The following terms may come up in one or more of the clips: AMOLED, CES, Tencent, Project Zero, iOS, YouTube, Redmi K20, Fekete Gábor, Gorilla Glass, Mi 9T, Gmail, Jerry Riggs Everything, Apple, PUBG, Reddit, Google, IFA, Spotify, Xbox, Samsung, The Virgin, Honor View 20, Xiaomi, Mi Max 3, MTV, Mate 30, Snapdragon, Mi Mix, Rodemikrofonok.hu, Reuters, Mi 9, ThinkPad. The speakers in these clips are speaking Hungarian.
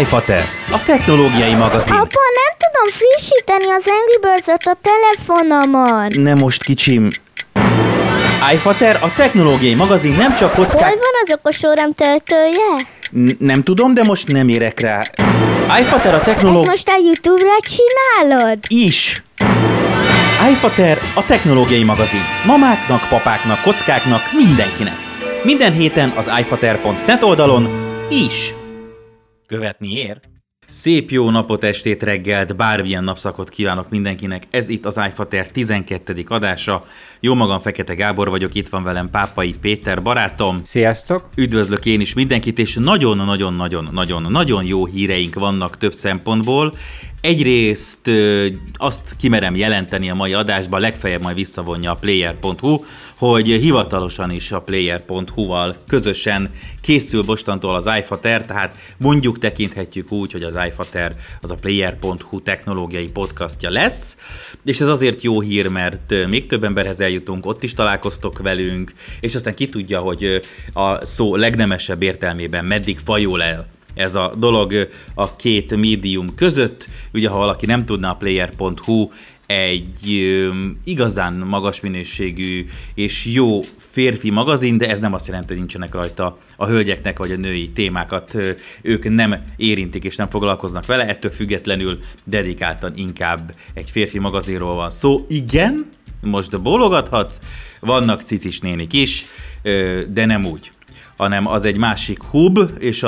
iFater, a technológiai magazin. Apa, nem tudom frissíteni az Angry Birds-ot a telefonomon. Nem most, kicsim. iFater, a technológiai magazin nem csak kockák... Hol van az okos óram töltője? Nem tudom, de most nem érek rá. iFater, a technológiai... Ezt most a YouTube-ra csinálod? Is! iFater, a technológiai magazin. Mamáknak, papáknak, kockáknak, mindenkinek. Minden héten az iFater.net oldalon is. Követni ér. Szép jó napot, estét, reggelt, bármilyen napszakot kívánok mindenkinek. Ez itt az iFater 12. adása. Jó magam, Fekete Gábor vagyok, itt van velem Pápai Péter barátom. Sziasztok! Üdvözlök én is mindenkit, és nagyon jó híreink vannak több szempontból. Egyrészt azt kimerem jelenteni a mai adásban, legfeljebb majd visszavonja a player.hu, hogy hivatalosan is a player.hu-val közösen készül mostantól az iFater, tehát mondjuk tekinthetjük úgy, hogy az iFater az a player.hu technológiai podcastja lesz, és ez azért jó hír, mert még több emberhez eljutunk, ott is találkoztok velünk, és aztán ki tudja, hogy a szó legnemesebb értelmében meddig fajul el ez a dolog a két médium között. Ugye, ha valaki nem tudná, a player.hu egy igazán magas minőségű és jó férfi magazin, de ez nem azt jelenti, hogy nincsenek rajta a hölgyeknek vagy a női témákat. Ők nem érintik és nem foglalkoznak vele, ettől függetlenül dedikáltan inkább egy férfi magazinról van szó. Igen, most bólogathatsz, vannak cicis nénik is, de nem úgy, hanem az egy másik hub, és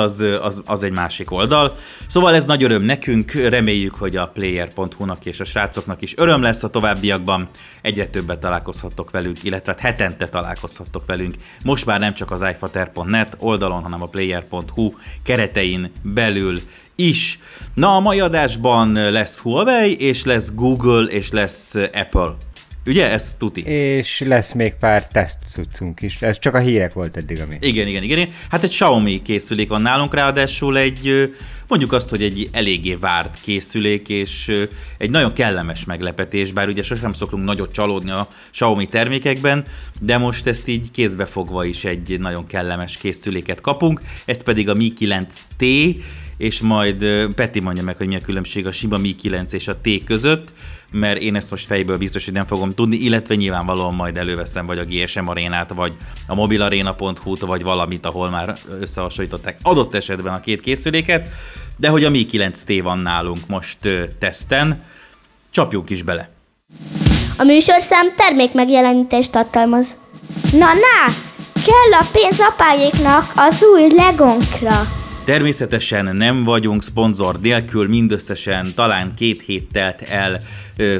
az egy másik oldal. Szóval ez nagy öröm nekünk, reméljük, hogy a player.hu-nak és a srácoknak is öröm lesz a továbbiakban. Egyre többet találkozhattok velünk, illetve hetente találkozhattok velünk. Most már nem csak az iFater.net oldalon, hanem a player.hu keretein belül is. Na, a mai adásban lesz Huawei, és lesz Google, és lesz Apple. Ugye? Ez tuti. És lesz még pár tesztcuccunk is. Ez csak a hírek volt eddig, ami. Igen. Hát egy Xiaomi készülék van nálunk, ráadásul egy, mondjuk azt, hogy egy eléggé várt készülék, és egy nagyon kellemes meglepetés, bár ugye sosem szoktunk nagyot csalódni a Xiaomi termékekben, de most ezt így kézbefogva is egy nagyon kellemes készüléket kapunk, ez pedig a Mi 9T, és majd Peti mondja meg, hogy mi a különbség a sima Mi 9 és a T között, mert én ezt most fejből biztos, hogy nem fogom tudni, illetve nyilvánvalóan majd előveszem vagy a GSM Arenát, vagy a mobilarena.hu-t, vagy valamit, ahol már összehasonlították adott esetben a két készüléket, de hogy a Mi 9T van nálunk most teszten, csapjuk is bele. A műsorszám termék megjelenítést tartalmaz. Na, kell a pénz apáéknak az új Legonkra! Természetesen nem vagyunk szponzor nélkül, mindösszesen talán 2 hét telt el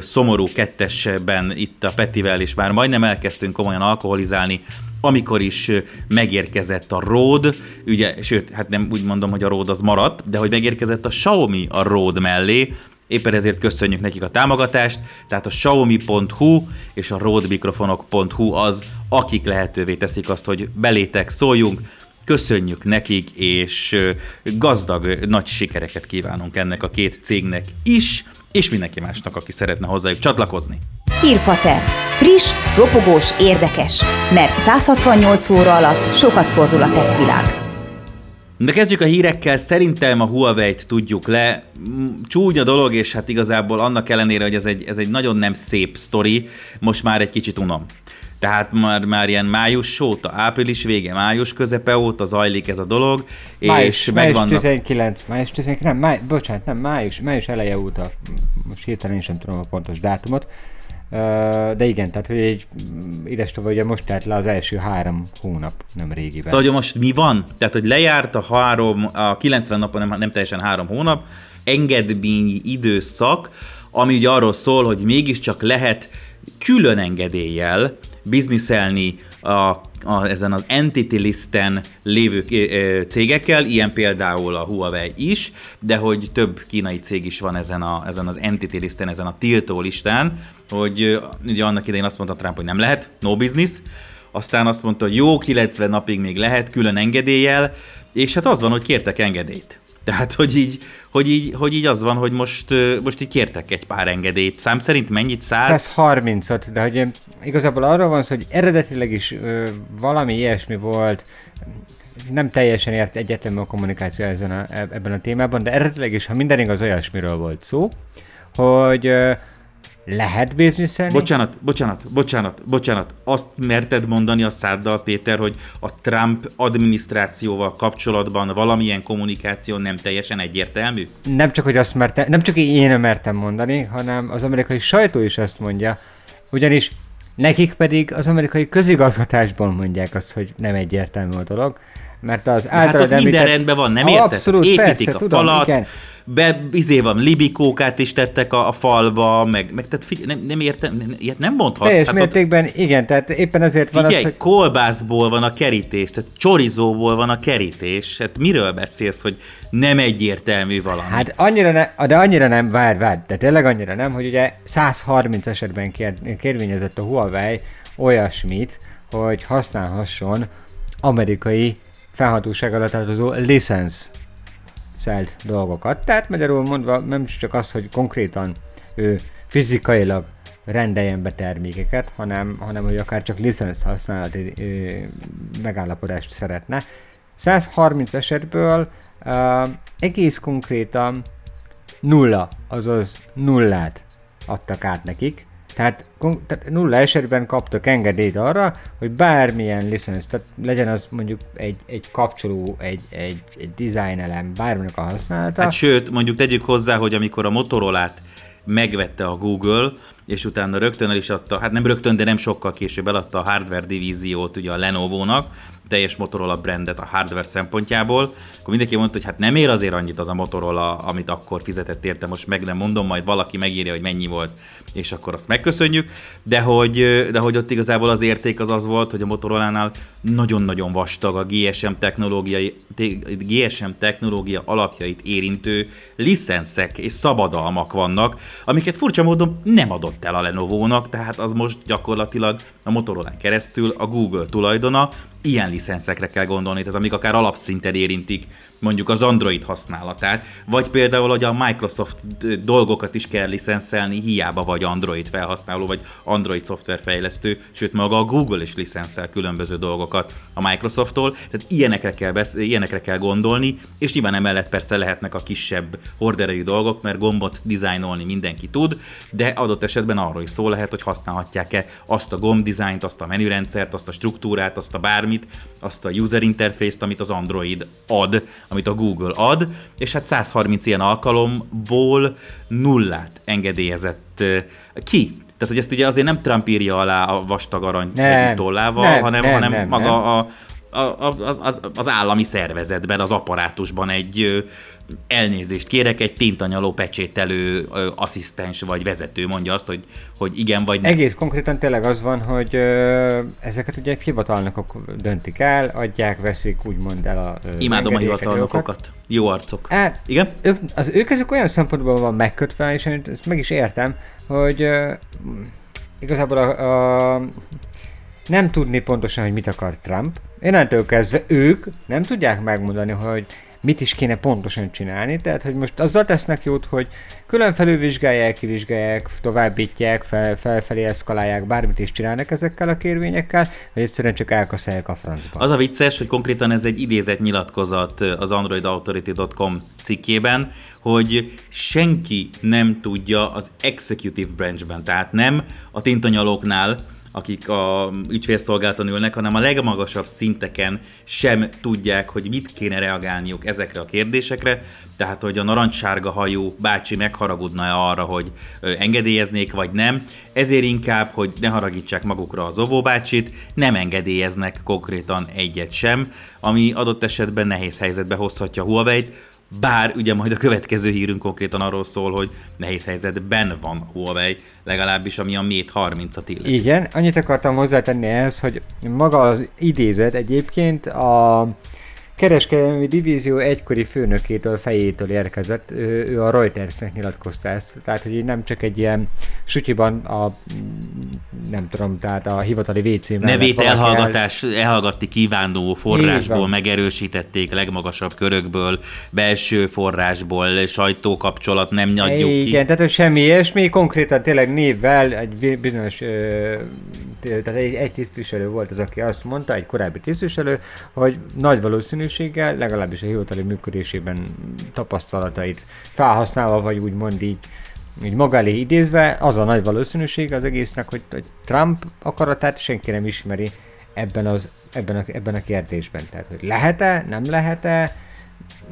szomorú kettesben itt a Petivel, és már majdnem elkezdtünk komolyan alkoholizálni, amikor is megérkezett a Rode, ugye, sőt, hát nem úgy mondom, hogy a Rode az maradt, de hogy megérkezett a Xiaomi a Rode mellé, éppen ezért köszönjük nekik a támogatást, tehát a Xiaomi.hu és a Rodemikrofonok.hu az, akik lehetővé teszik azt, hogy belétek szóljunk. Köszönjük nekik, és gazdag, nagy sikereket kívánunk ennek a két cégnek is, és mindenki másnak, aki szeretne hozzájuk csatlakozni. Hírfater. Friss, ropogós, érdekes. Mert 168 óra alatt sokat fordul a techvilág. De kezdjük a hírekkel, szerintem a Huawei-t tudjuk le. Csúnya dolog, és hát igazából annak ellenére, hogy ez egy nagyon nem szép sztori, most már egy kicsit unom. Tehát már ilyen május óta, április vége, május közepe óta zajlik ez a dolog, és megvannak... Május eleje óta, most hirtelen én sem tudom a pontos dátumot, de igen, tehát hogy egy idestova ugye most telt le az első 3 hónap nem régiben. Szóval, hogy most mi van? Tehát, hogy lejárt a 90 napon, nem teljesen 3 hónap, engedményi időszak, ami ugye arról szól, hogy mégiscsak lehet külön engedéllyel bizniszelni ezen az entity listen lévő cégekkel, ilyen például a Huawei is, de hogy több kínai cég is van ezen az entity listen, ezen a tiltó listán, hogy ugye annak idején azt mondta Trump, hogy nem lehet, no business, aztán azt mondta, hogy jó, 90 napig még lehet külön engedéllyel, és hát az van, hogy kértek engedélyt. Tehát, hogy így az van, hogy most így kértek egy pár engedélyt. Szám szerint mennyit? 100? 130-ot, de hogy igazából arról van szó, hogy eredetileg is valami ilyesmi volt, nem teljesen ért egyértelmű a kommunikáció ebben a témában, de eredetileg is, ha minden igaz, olyasmiről volt szó, hogy lehet bizniszelni? Bocsánat. Azt merted mondani a száddal, Péter, hogy a Trump adminisztrációval kapcsolatban valamilyen kommunikáció nem teljesen egyértelmű? Nem csak, hogy azt mertem, nem csak én mertem mondani, hanem az amerikai sajtó is azt mondja, ugyanis nekik pedig az amerikai közigazgatásban mondják azt, hogy nem egyértelmű a dolog, mert az általad említett... minden rendben van, nem érted? Abszolút, építik persze, a falat, tudom, van, libikókát is tettek a falba, meg tehát nem értem, ilyet nem mondhatsz. Teljes mértékben igen, tehát éppen ezért van az, hogy... kolbászból van a kerítés, tehát csorizóból van a kerítés, hát miről beszélsz, hogy nem egyértelmű valami? Hát annyira nem, de annyira nem, várj, de tényleg annyira nem, hogy ugye 130 esetben kérvényezett a Huawei olyasmit, hogy használhasson amerikai felhatóság alatt tartozó licenszelt dolgokat. Tehát magyarul mondva nem csak az, hogy konkrétan ő fizikailag rendeljen be termékeket, hanem hogy akár csak licensz használati megállapodást szeretne. 130 esetből egész konkrétan nullát adtak át nekik. Tehát nulla esetben kaptak engedélyt arra, hogy bármilyen licensz, tehát legyen az mondjuk egy kapcsoló, egy design elem, bárminek a használata. Hát sőt, mondjuk tegyük hozzá, hogy amikor a Motorolát megvette a Google, és utána rögtön el is adta, hát nem rögtön, de nem sokkal később eladta a hardware divíziót ugye a Lenovo-nak, teljes Motorola brandet a hardware szempontjából, akkor mindenki mondta, hogy hát nem ér azért annyit az a Motorola, amit akkor fizetett érte, most meg nem mondom, majd valaki megírja, hogy mennyi volt, és akkor azt megköszönjük, de hogy ott igazából az érték az volt, hogy a Motorolánál nagyon-nagyon vastag a GSM technológia alapjait érintő licenszek és szabadalmak vannak, amiket furcsa módon nem adott el a Lenovo-nak, tehát az most gyakorlatilag a Motorolán keresztül a Google tulajdona, ilyen licenszekre kell gondolni, tehát amik akár alapszinten érintik mondjuk az Android használatát, vagy például, hogy a Microsoft dolgokat is kell licenszelni, hiába vagy Android felhasználó, vagy Android szoftverfejlesztő, sőt maga a Google is licenszel különböző dolgokat a Microsofttól, tehát ilyenekre kell gondolni, és nyilván emellett persze lehetnek a kisebb horderejű dolgok, mert gombot dizájnolni mindenki tud, de adott esetben arról is szó lehet, hogy használhatják-e azt a gombdizájnt, azt a menürendszert, azt a struktúrát, azt a bármit, azt a user interface-t, amit az Android ad, amit a Google ad, és hát 130 ilyen alkalomból nullát engedélyezett ki. Tehát, hogy ezt ugye azért nem Trump írja alá a vastag arany tollával, hanem maga az állami szervezetben, az apparátusban egy elnézést kérek, egy tintanyaló pecsételő asszisztens vagy vezető mondja azt, hogy igen vagy nem. Egész konkrétan tényleg az van, hogy ezeket ugye hivatalnokok döntik el, adják, veszik, úgymond el a... Imádom a hivatalnokokat. Jó arcok. Hát, igen? Ők ezek olyan szempontból van megkötve, és ezt meg is értem, hogy igazából nem tudni pontosan, hogy mit akar Trump. Innentől kezdve ők nem tudják megmondani, hogy mit is kéne pontosan csinálni, tehát hogy most azzal tesznek jót, hogy külön felülvizsgálják, kivizsgálják, továbbítják, felfelé eszkalálják, bármit is csinálnak ezekkel a kérvényekkel, vagy egyszerűen csak elkaszálják a francba. Az a vicces, hogy konkrétan ez egy idézett nyilatkozat az androidauthority.com cikkében, hogy senki nem tudja az executive branchben, tehát nem a tintanyalóknál, akik a ügyfélszolgálaton ülnek, hanem a legmagasabb szinteken sem tudják, hogy mit kéne reagálniuk ezekre a kérdésekre, tehát hogy a narancssárga hajú bácsi megharagudna arra, hogy engedélyeznék, vagy nem. Ezért inkább, hogy ne haragítsák magukra az óvóbácsit, nem engedélyeznek konkrétan egyet sem, ami adott esetben nehéz helyzetbe hozhatja a Huawei-t, bár ugye majd a következő hírünk konkrétan arról szól, hogy nehéz helyzetben van Huawei, legalábbis ami a Mate 30-at illeti. Igen, annyit akartam hozzátenni ehhez, hogy maga az idézet egyébként a kereskedelmi divízió egykori főnökétől, fejétől érkezett, ő a Reutersnek nyilatkozta ezt, tehát hogy nem csak egy ilyen sutyiban tehát a hivatali WC mellett. Nevét elhallgatni kívánó forrásból megerősítették, legmagasabb körökből, belső forrásból, sajtókapcsolat, nem adjuk ki. Igen, tehát semmi ilyesmi, konkrétan tényleg névvel egy bizonyos tehát egy tisztviselő volt az, aki azt mondta, egy korábbi tisztviselő, hogy nagy valószínűséggel, legalábbis a hivatali működésében tapasztalatait felhasználva, vagy úgymond így maga elé idézve, az a nagy valószínűség az egésznek, hogy Trump akaratát senki nem ismeri ebben a kérdésben. Tehát, hogy lehet-e, nem lehet-e,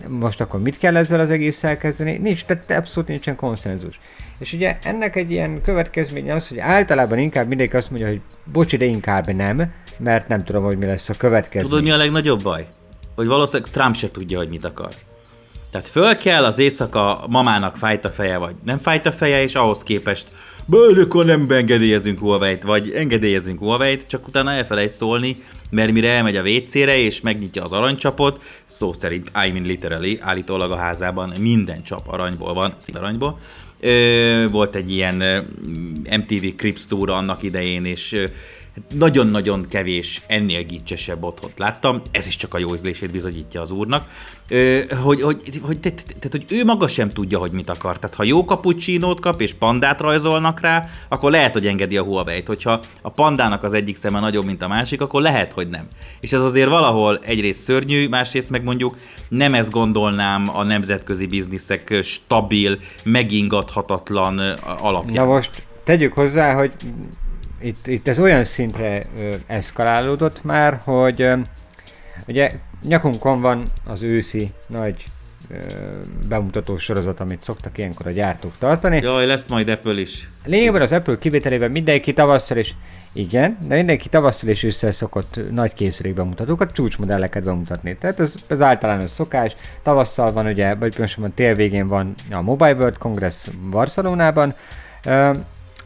most akkor mit kell ezzel az egésszel kezdeni? Nincs, tehát abszolút nincsen konszenzus. És ugye ennek egy ilyen következménye az, hogy általában inkább mindenki azt mondja, hogy bocs, de inkább nem, mert nem tudom, hogy mi lesz a következmény. Tudod, mi a legnagyobb baj? Hogy valószínűleg Trump se tudja, hogy mit akar. Tehát föl kell az éjszaka mamának fájt a feje, vagy nem fájt a feje, és ahhoz képest akkor nem engedélyezünk Huawei-t, vagy engedélyezünk Huawei-t, csak utána elfelejt szólni, mert mire elmegy a WC-re és megnyitja az aranycsapot, szó szerint, I mean literally, állítólag a házában minden csap aranyból van, szinte aranyból. Volt egy ilyen MTV Cribs túra annak idején, és nagyon-nagyon kevés, ennél gicsesebb otthont láttam, ez is csak a jó ízlését bizonyítja az úrnak, hogy ő maga sem tudja, hogy mit akar. Tehát ha jó kapucsinót kap és pandát rajzolnak rá, akkor lehet, hogy engedi a Huawei-t. Hogyha a pandának az egyik szeme nagyobb, mint a másik, akkor lehet, hogy nem. És ez azért valahol egyrészt szörnyű, másrészt meg mondjuk nem ezt gondolnám a nemzetközi bizniszek stabil, megingathatatlan alapján. Na most tegyük hozzá, hogy Itt ez olyan szintre eszkalálódott már, hogy ugye nyakunkon van az őszi nagy bemutatós sorozat, amit szoktak ilyenkor a gyártók tartani. Jaj, lesz majd Apple is. Lényegben az Apple kivételében mindenki tavasszal is, igen, de mindenki tavasszal és ősszel szokott nagy készülékben mutatókat, csúcsmodelleket bemutatni. Tehát ez általános szokás. Tavasszal van ugye, vagy pontosabban tél végén van a Mobile World Congress Barcelonában,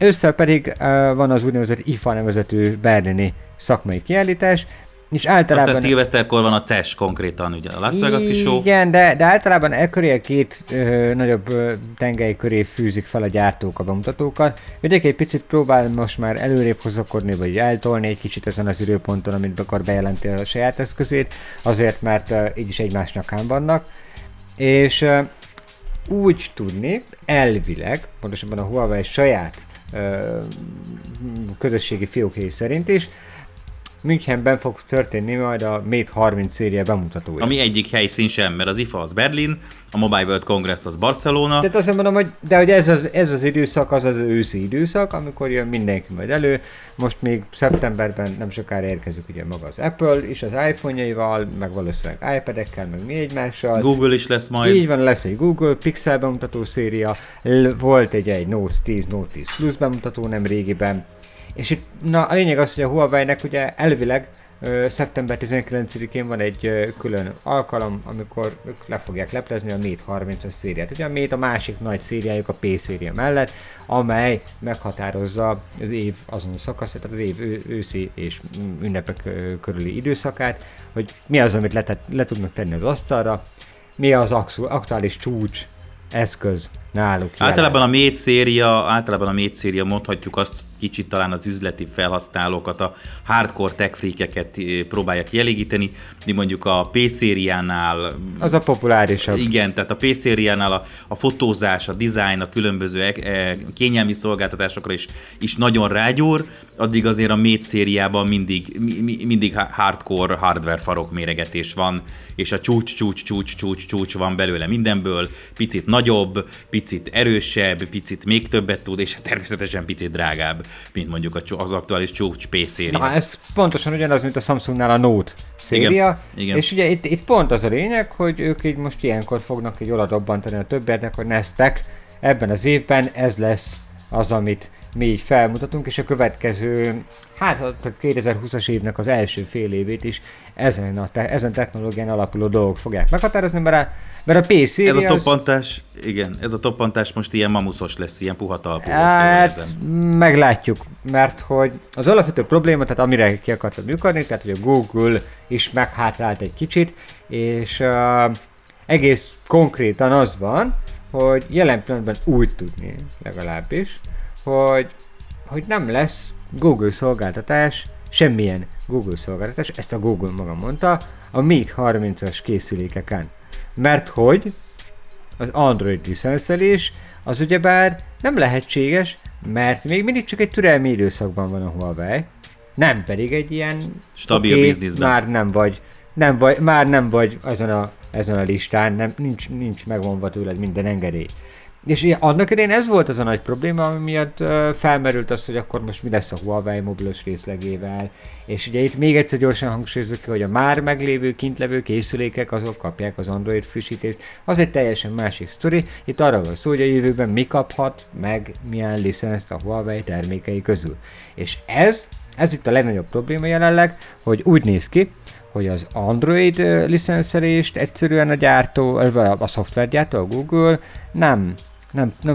ősszel pedig van az úgynevezett IFA nevezetű berlini szakmai kiállítás, és általában... Aztán szilveszterkor van a CES konkrétan, ugye a Las Vegas-i show. Igen, de általában ekkor a két nagyobb tengely köré fűzik fel a gyártók a bemutatókat. Mindenki egy picit próbál most már előrébb hozakodni, vagy eltolni egy kicsit ezen az időponton, amit akar bejelenti a saját eszközét, azért mert így is egymás nyakán vannak. És úgy tudni, elvileg, pontosabban a Huawei saját közösségi fiókjai szerint is Münchenben fog történni majd a Mate 30 széria bemutatója. Ami egyik helyszín sem, mert az IFA az Berlin, a Mobile World Congress az Barcelona. Tehát azt mondom, hogy ez az időszak, az őszi időszak, amikor jön mindenki majd elő. Most még szeptemberben nem sokára érkezik ugye maga az Apple is az iPhone-jaival, meg valószínűleg iPad-ekkel, meg mi egymással. Google is lesz majd. Így van, lesz egy Google Pixel bemutató széria, volt egy Note 10, Note 10 Plus bemutató nem régiben. És itt a lényeg az, hogy a Huawei-nek ugye elvileg szeptember 19-én van egy külön alkalom, amikor ők le fogják leplezni a Mate 30-as szériát. Ugye a Mate a másik nagy szériájuk a P-széria mellett, amely meghatározza az év azon szakaszát, tehát az év őszi és ünnepek körüli időszakát, hogy mi az, amit le tudnak tenni az asztalra, mi az aktuális csúcs eszköz náluk. Általában a Mate széria, mondhatjuk azt, kicsit talán az üzleti felhasználókat, a hardcore tech freakeket próbálja kielégíteni, mondjuk a P-szériánál... Az a populárisabb. Igen, tehát a P-szériánál a fotózás, a design, a különböző kényelmi szolgáltatásokra is nagyon rágyúr, addig azért a Mate szériában mindig hardcore hardware farok méregetés van, és a csúcs van belőle mindenből, picit nagyobb, picit erősebb, picit még többet tud, és természetesen picit drágább, mint mondjuk az aktuális csúcs P-széria. Na, ez pontosan ugyanaz, mint a Samsungnál a Note széria, igen. És ugye itt pont az a lényeg, hogy ők így most ilyenkor fognak így oladobbantani a többieknek, hogy neztek, ebben az évben ez lesz az, amit mi így felmutatunk, és a következő, 2020-as évnek az első fél évét is ezen technológián alapuló dolgok fogják meghatározni, mert a P-széria... Ez a toppantás most ilyen mamuszos lesz, ilyen puha talpú. Hát, meglátjuk, mert hogy az alapvető probléma, tehát amire ki akartam lyukadni, tehát hogy a Google is meghátrált egy kicsit, és egész konkrétan az van, hogy jelen pillanatban úgy tudni legalábbis, hogy nem lesz Google szolgáltatás, semmilyen Google szolgáltatás, ezt a Google maga mondta, a Mate 30-as készülékeken. Mert hogy az Android licenszelés az ugyebár nem lehetséges, mert még mindig csak egy türelmi időszakban van a Huawei, Nem pedig egy ilyen stabil bizniszben. Már nem vagy ezen a listán, nem, nincs megvonva tőled minden engedély. És annak idején ez volt az a nagy probléma, ami miatt felmerült az, hogy akkor most mi lesz a Huawei mobilos részlegével. És ugye itt még egyszer gyorsan hangsúlyozzuk ki, hogy a már meglévő, kintlevő készülékek azok kapják az Android frissítést. Az egy teljesen másik sztori. Itt arra van szó, hogy a jövőben mi kaphat meg milyen licenszt a Huawei termékei közül. És ez itt a legnagyobb probléma jelenleg, hogy úgy néz ki, hogy az Android licenszelést egyszerűen a gyártó, a szoftvergyártó, a Google nem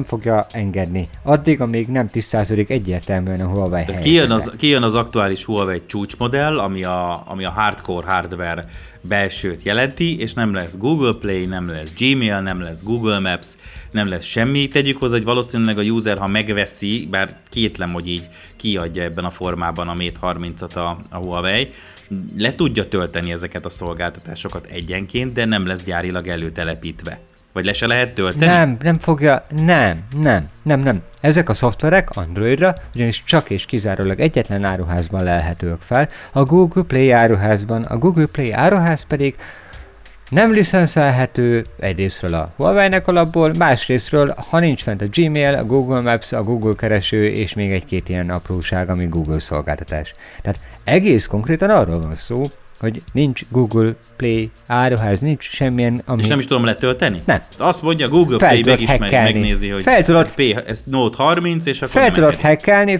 fogja engedni. Addig, amíg nem tisztázódik egyértelműen a Huawei helyzete. Kijön az aktuális Huawei csúcsmodell, ami a hardcore hardware belsőt jelenti, és nem lesz Google Play, nem lesz Gmail, nem lesz Google Maps, nem lesz semmi. Tegyük hozzá, hogy valószínűleg a user, ha megveszi, bár kétlem, hogy így kiadja ebben a formában a Mate 30-at a Huawei, le tudja tölteni ezeket a szolgáltatásokat egyenként, de nem lesz gyárilag előtelepítve. Vagy le se lehet tölteni? Nem fogja. Ezek a szoftverek Androidra ugyanis csak és kizárólag egyetlen áruházban lelhetők fel, a Google Play áruházban. A Google Play áruház pedig nem licenszelhető egyrésztről a Huawei-nek alapból, másrésztről, ha nincs fent a Gmail, a Google Maps, a Google kereső és még egy-két ilyen apróság, ami Google szolgáltatás. Tehát egész konkrétan arról van szó, hogy nincs Google Play áruház, nincs semmilyen, ami... És nem is tudom letölteni? Nem. Azt mondja, Google Play megnézi, hogy ez Note 30, és akkor fel tudod hackelni,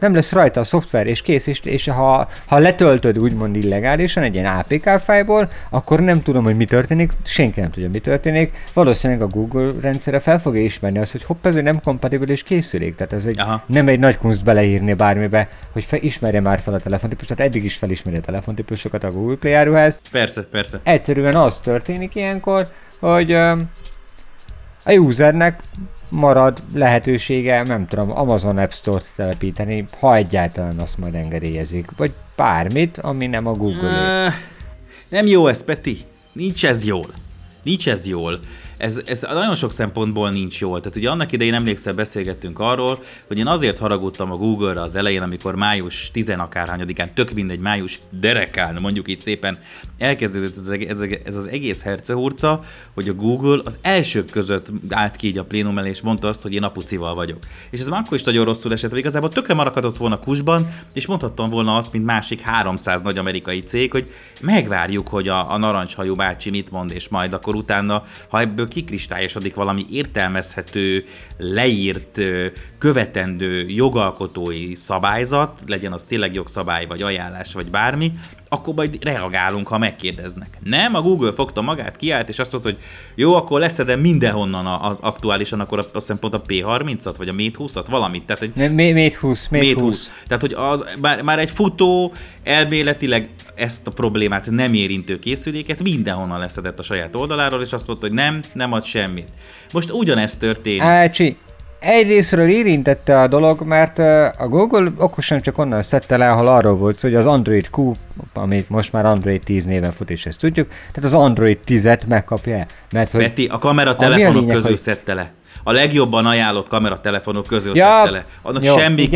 nem lesz rajta a szoftver, és kész, és ha letöltöd úgymond illegálisan egy ilyen APK fájlból, akkor nem tudom, hogy mi történik, senki nem tudja, mi történik. Valószínűleg a Google rendszere fel fogja ismerni azt, hogy hopp, ez nem kompatibilis készülék, tehát ez nem egy nagy kunst beleírni bármibe, hogy ismerje már fel a telefontípust, tehát eddig is felismeri a telefontípust. Sokat a Google Play áruház. Persze. Egyszerűen az történik ilyenkor, hogy a usernek marad lehetősége, nem tudom, Amazon App Store-t telepíteni, ha egyáltalán azt majd engedélyezik, vagy bármit, ami nem a Google-é. Nem jó ez, Peti. Nincs ez jól. Ez nagyon sok szempontból nincs jól. Tehát ugye annak idején emlékszel, beszélgettünk arról, hogy én azért haragudtam a Google-ra az elején, amikor május 10 akárhányadikán, tök mindegy, május derekán, mondjuk így szépen, elkezdődött ez az egész hercehurca, hogy a Google az elsők között állt ki így a plénum elé, és mondta azt, hogy én apucival vagyok. És ez már akkor is nagyon rosszul esett, hogy igazából tökre maradhatott volna kusban, és mondhattam volna azt, mint másik 300 nagy amerikai cég, hogy megvárjuk, hogy a narancshajú bácsi mit mond, és majd akkor utána, ha ebből kikristályosodik valami értelmezhető, leírt, követendő jogalkotói szabályzat, legyen az tényleg jogszabály, vagy ajánlás, vagy bármi, akkor majd reagálunk, ha megkérdeznek. Nem, a Google fogta magát, kiállt, és azt mondta, hogy jó, akkor leszedem mindenhonnan aktuálisan, akkor azt hiszem pont a P30-at, vagy a Mate 20-at, valamit. Tehát egy Mate 20. Tehát, hogy már egy futó elméletileg ezt a problémát nem érintő készüléket mindenhonnan leszedett a saját oldaláról, és azt mondta, hogy nem ad semmit. Most ugyanezt történik. Ácsi, egyrésztről érintette a dolog, mert a Google okosan csak onnan szedte le, ahol arról volt szó, hogy az Android Q, amit most már Android 10 néven fut, és ezt tudjuk, tehát az Android 10-et megkapja. Mert, hogy Peti, a kameratelefonok közül szedte le. A legjobban ajánlott kameratelefonok közül szedte le. Annak semmi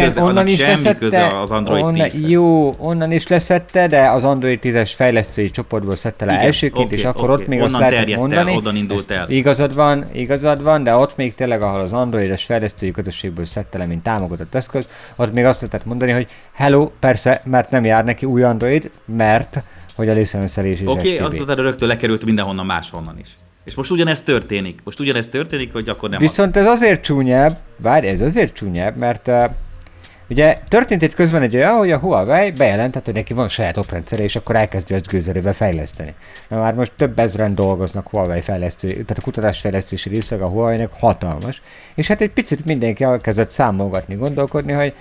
köze az Android 10-hez. Jó, onnan is leszedte, de az Android 10-es fejlesztői csoportból szedte le elsőként, és akkor ott még onnan azt lehetett mondani. Onnan indult el. Igazad van, de ott még tényleg, ahol az Android-es fejlesztői kötösségből szedte le, mint támogatott eszköz, ott még azt lehetett mondani, hogy hello, persze, mert nem jár neki új Android, mert hogy a licenszelés is. Azt utána rögtön lekerült mindenhonnan máshonnan is. És most ugyanezt történik, hogy akkor nem... Viszont ez azért csúnyább, mert ugye történt itt közben egy olyan, hogy a Huawei bejelentett, hogy neki van saját oprendszere, és akkor elkezdő ezt gőzerőbe fejleszteni. Na már most több ezren dolgoznak Huawei fejlesztői, tehát a kutatásfejlesztési részleg a Huawei-nek hatalmas, és hát egy picit mindenki elkezdett számolgatni, gondolkodni, hogy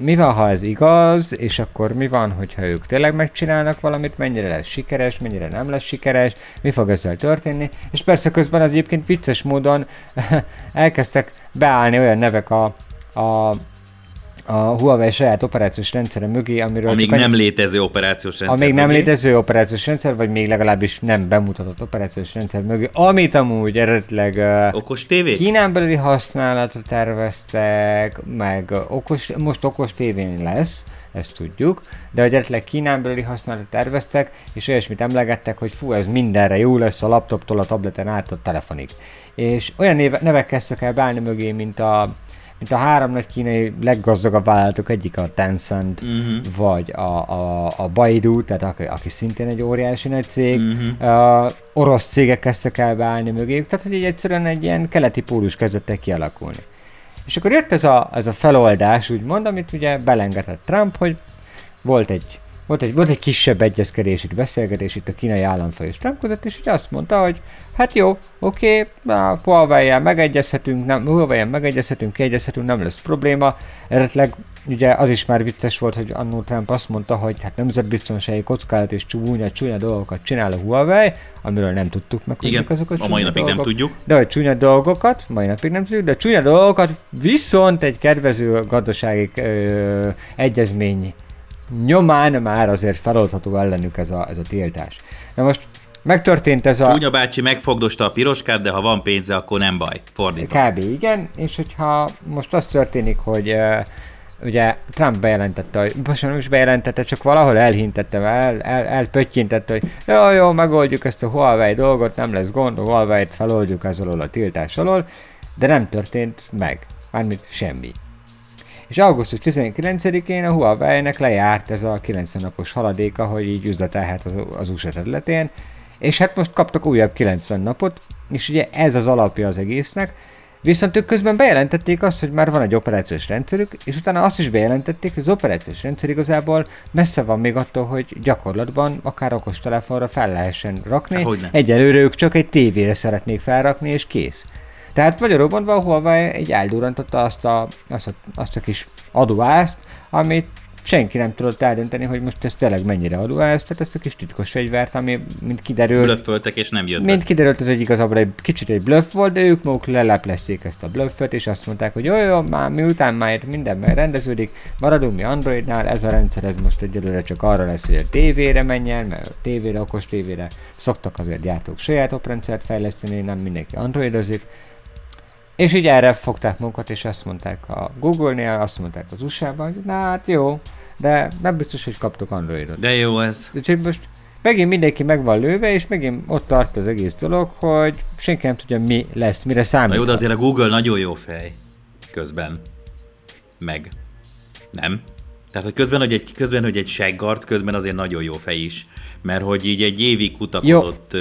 mi van, ha ez igaz, és akkor mi van, hogyha ők tényleg megcsinálnak valamit, mennyire lesz sikeres, mennyire nem lesz sikeres, mi fog ezzel történni, és persze közben az egyébként vicces módon elkezdtek beállni olyan nevek a Huawei saját operációs rendszere mögé, amiről... A még nem létező operációs rendszer, vagy még legalábbis nem bemutatott operációs rendszer mögé, amit amúgy eredetileg okos tévé? Kínán belüli használatra terveztek, meg most okos tévén lesz, ezt tudjuk, de hogy esetleg Kínán belüli használatot terveztek, és olyasmit emlegettek, hogy fú, ez mindenre jó lesz, a laptoptól a tableten át a telefonig. És olyan nevek kezdtek el beállni mögé, mint a három nagy kínai leggazdagabb vállalatok, egyik a Tencent, vagy a Baidu, tehát aki szintén egy óriási nagy cég, orosz cégek kezdtek el beállni mögé, tehát hogy egyszerűen egy ilyen keleti pólus kezdett el kialakulni. És akkor jött ez a feloldás, úgymond, amit ugye belengetett Trump, hogy volt egy kisebb egyezkedés, itt beszélgetés itt a kínai államfő és Trump között, és ugye azt mondta, hogy hát jó, oké, Huawei-en megegyezhetünk, nem lesz probléma. Eredetileg ugye az is már vicces volt, hogy annó Trump azt mondta, hogy hát nemzetbiztonsági kockázat és csúnya dolgokat csinál a Huawei, amiről nem tudtuk meg, hogy azok a mai napig dolgok, nem tudjuk. De hogy csúnya dolgokat, mai napig nem tudjuk, de csúnya dolgokat viszont egy kedvező gazdasági egyezmény nyomán már azért feloldható ellenük ez a tiltás. Na most megtörtént ez a... Csúnya bácsi megfogdosta a piroskát, de ha van pénze, akkor nem baj. Fordítva. Kb. Igen, és hogyha most az történik, hogy ugye Trump bejelentette, hogy most nem is bejelentette, csak valahol elpöttyintette, hogy jó, megoldjuk ezt a Huawei dolgot, nem lesz gond, a Huawei-t feloldjuk ez alól a tiltás alól, de nem történt meg. Mármint semmi. És augusztus 19-én a Huawei-nek lejárt ez a 90 napos haladéka, hogy így üzletelhet az USA területén, és hát most kaptak újabb 90 napot, és ugye ez az alapja az egésznek, viszont ők közben bejelentették azt, hogy már van egy operációs rendszerük, és utána azt is bejelentették, hogy az operációs rendszer igazából messze van még attól, hogy gyakorlatban akár okostelefonra fel lehessen rakni, egyelőre ők csak egy tévére szeretnék felrakni, és kész. Tehát magyarul mondva a Huawei egy eldurrantotta azt a kis adóászt, amit senki nem tudott eldönteni, hogy most ez tényleg mennyire adóász, tehát ezt a kis titkos fegyvert, ami mint kiderült... Blöfföltek és nem jött. Mint kiderült, ez egy igazából egy kicsit egy blöff volt, de ők maguk leleplezték ezt a blöffet, és azt mondták, hogy jó, már miután már minden már rendeződik, maradunk mi Androidnál, ez a rendszer ez most egyelőre csak arra lesz, hogy a tévére menjen, mert a tévére, okos tévére szoktak azért gyártók saját oprendszert fejleszteni, nem mindenki androidozik. És így erre fogták magukat, és azt mondták a Google-nél, azt mondták az USA-ban, hogy na hát jó, de nem biztos, hogy kaptok Androidot. De jó ez. Úgyhogy most megint mindenki meg van lőve, és megint ott tart az egész dolog, hogy senki nem tudja, mi lesz, mire számít. Na jó, de azért a Google nagyon jó fej közben. Meg. Nem? Tehát, hogy közben, hogy egy seggarc, közben azért nagyon jó fej is. Mert hogy így egy évig kutakodott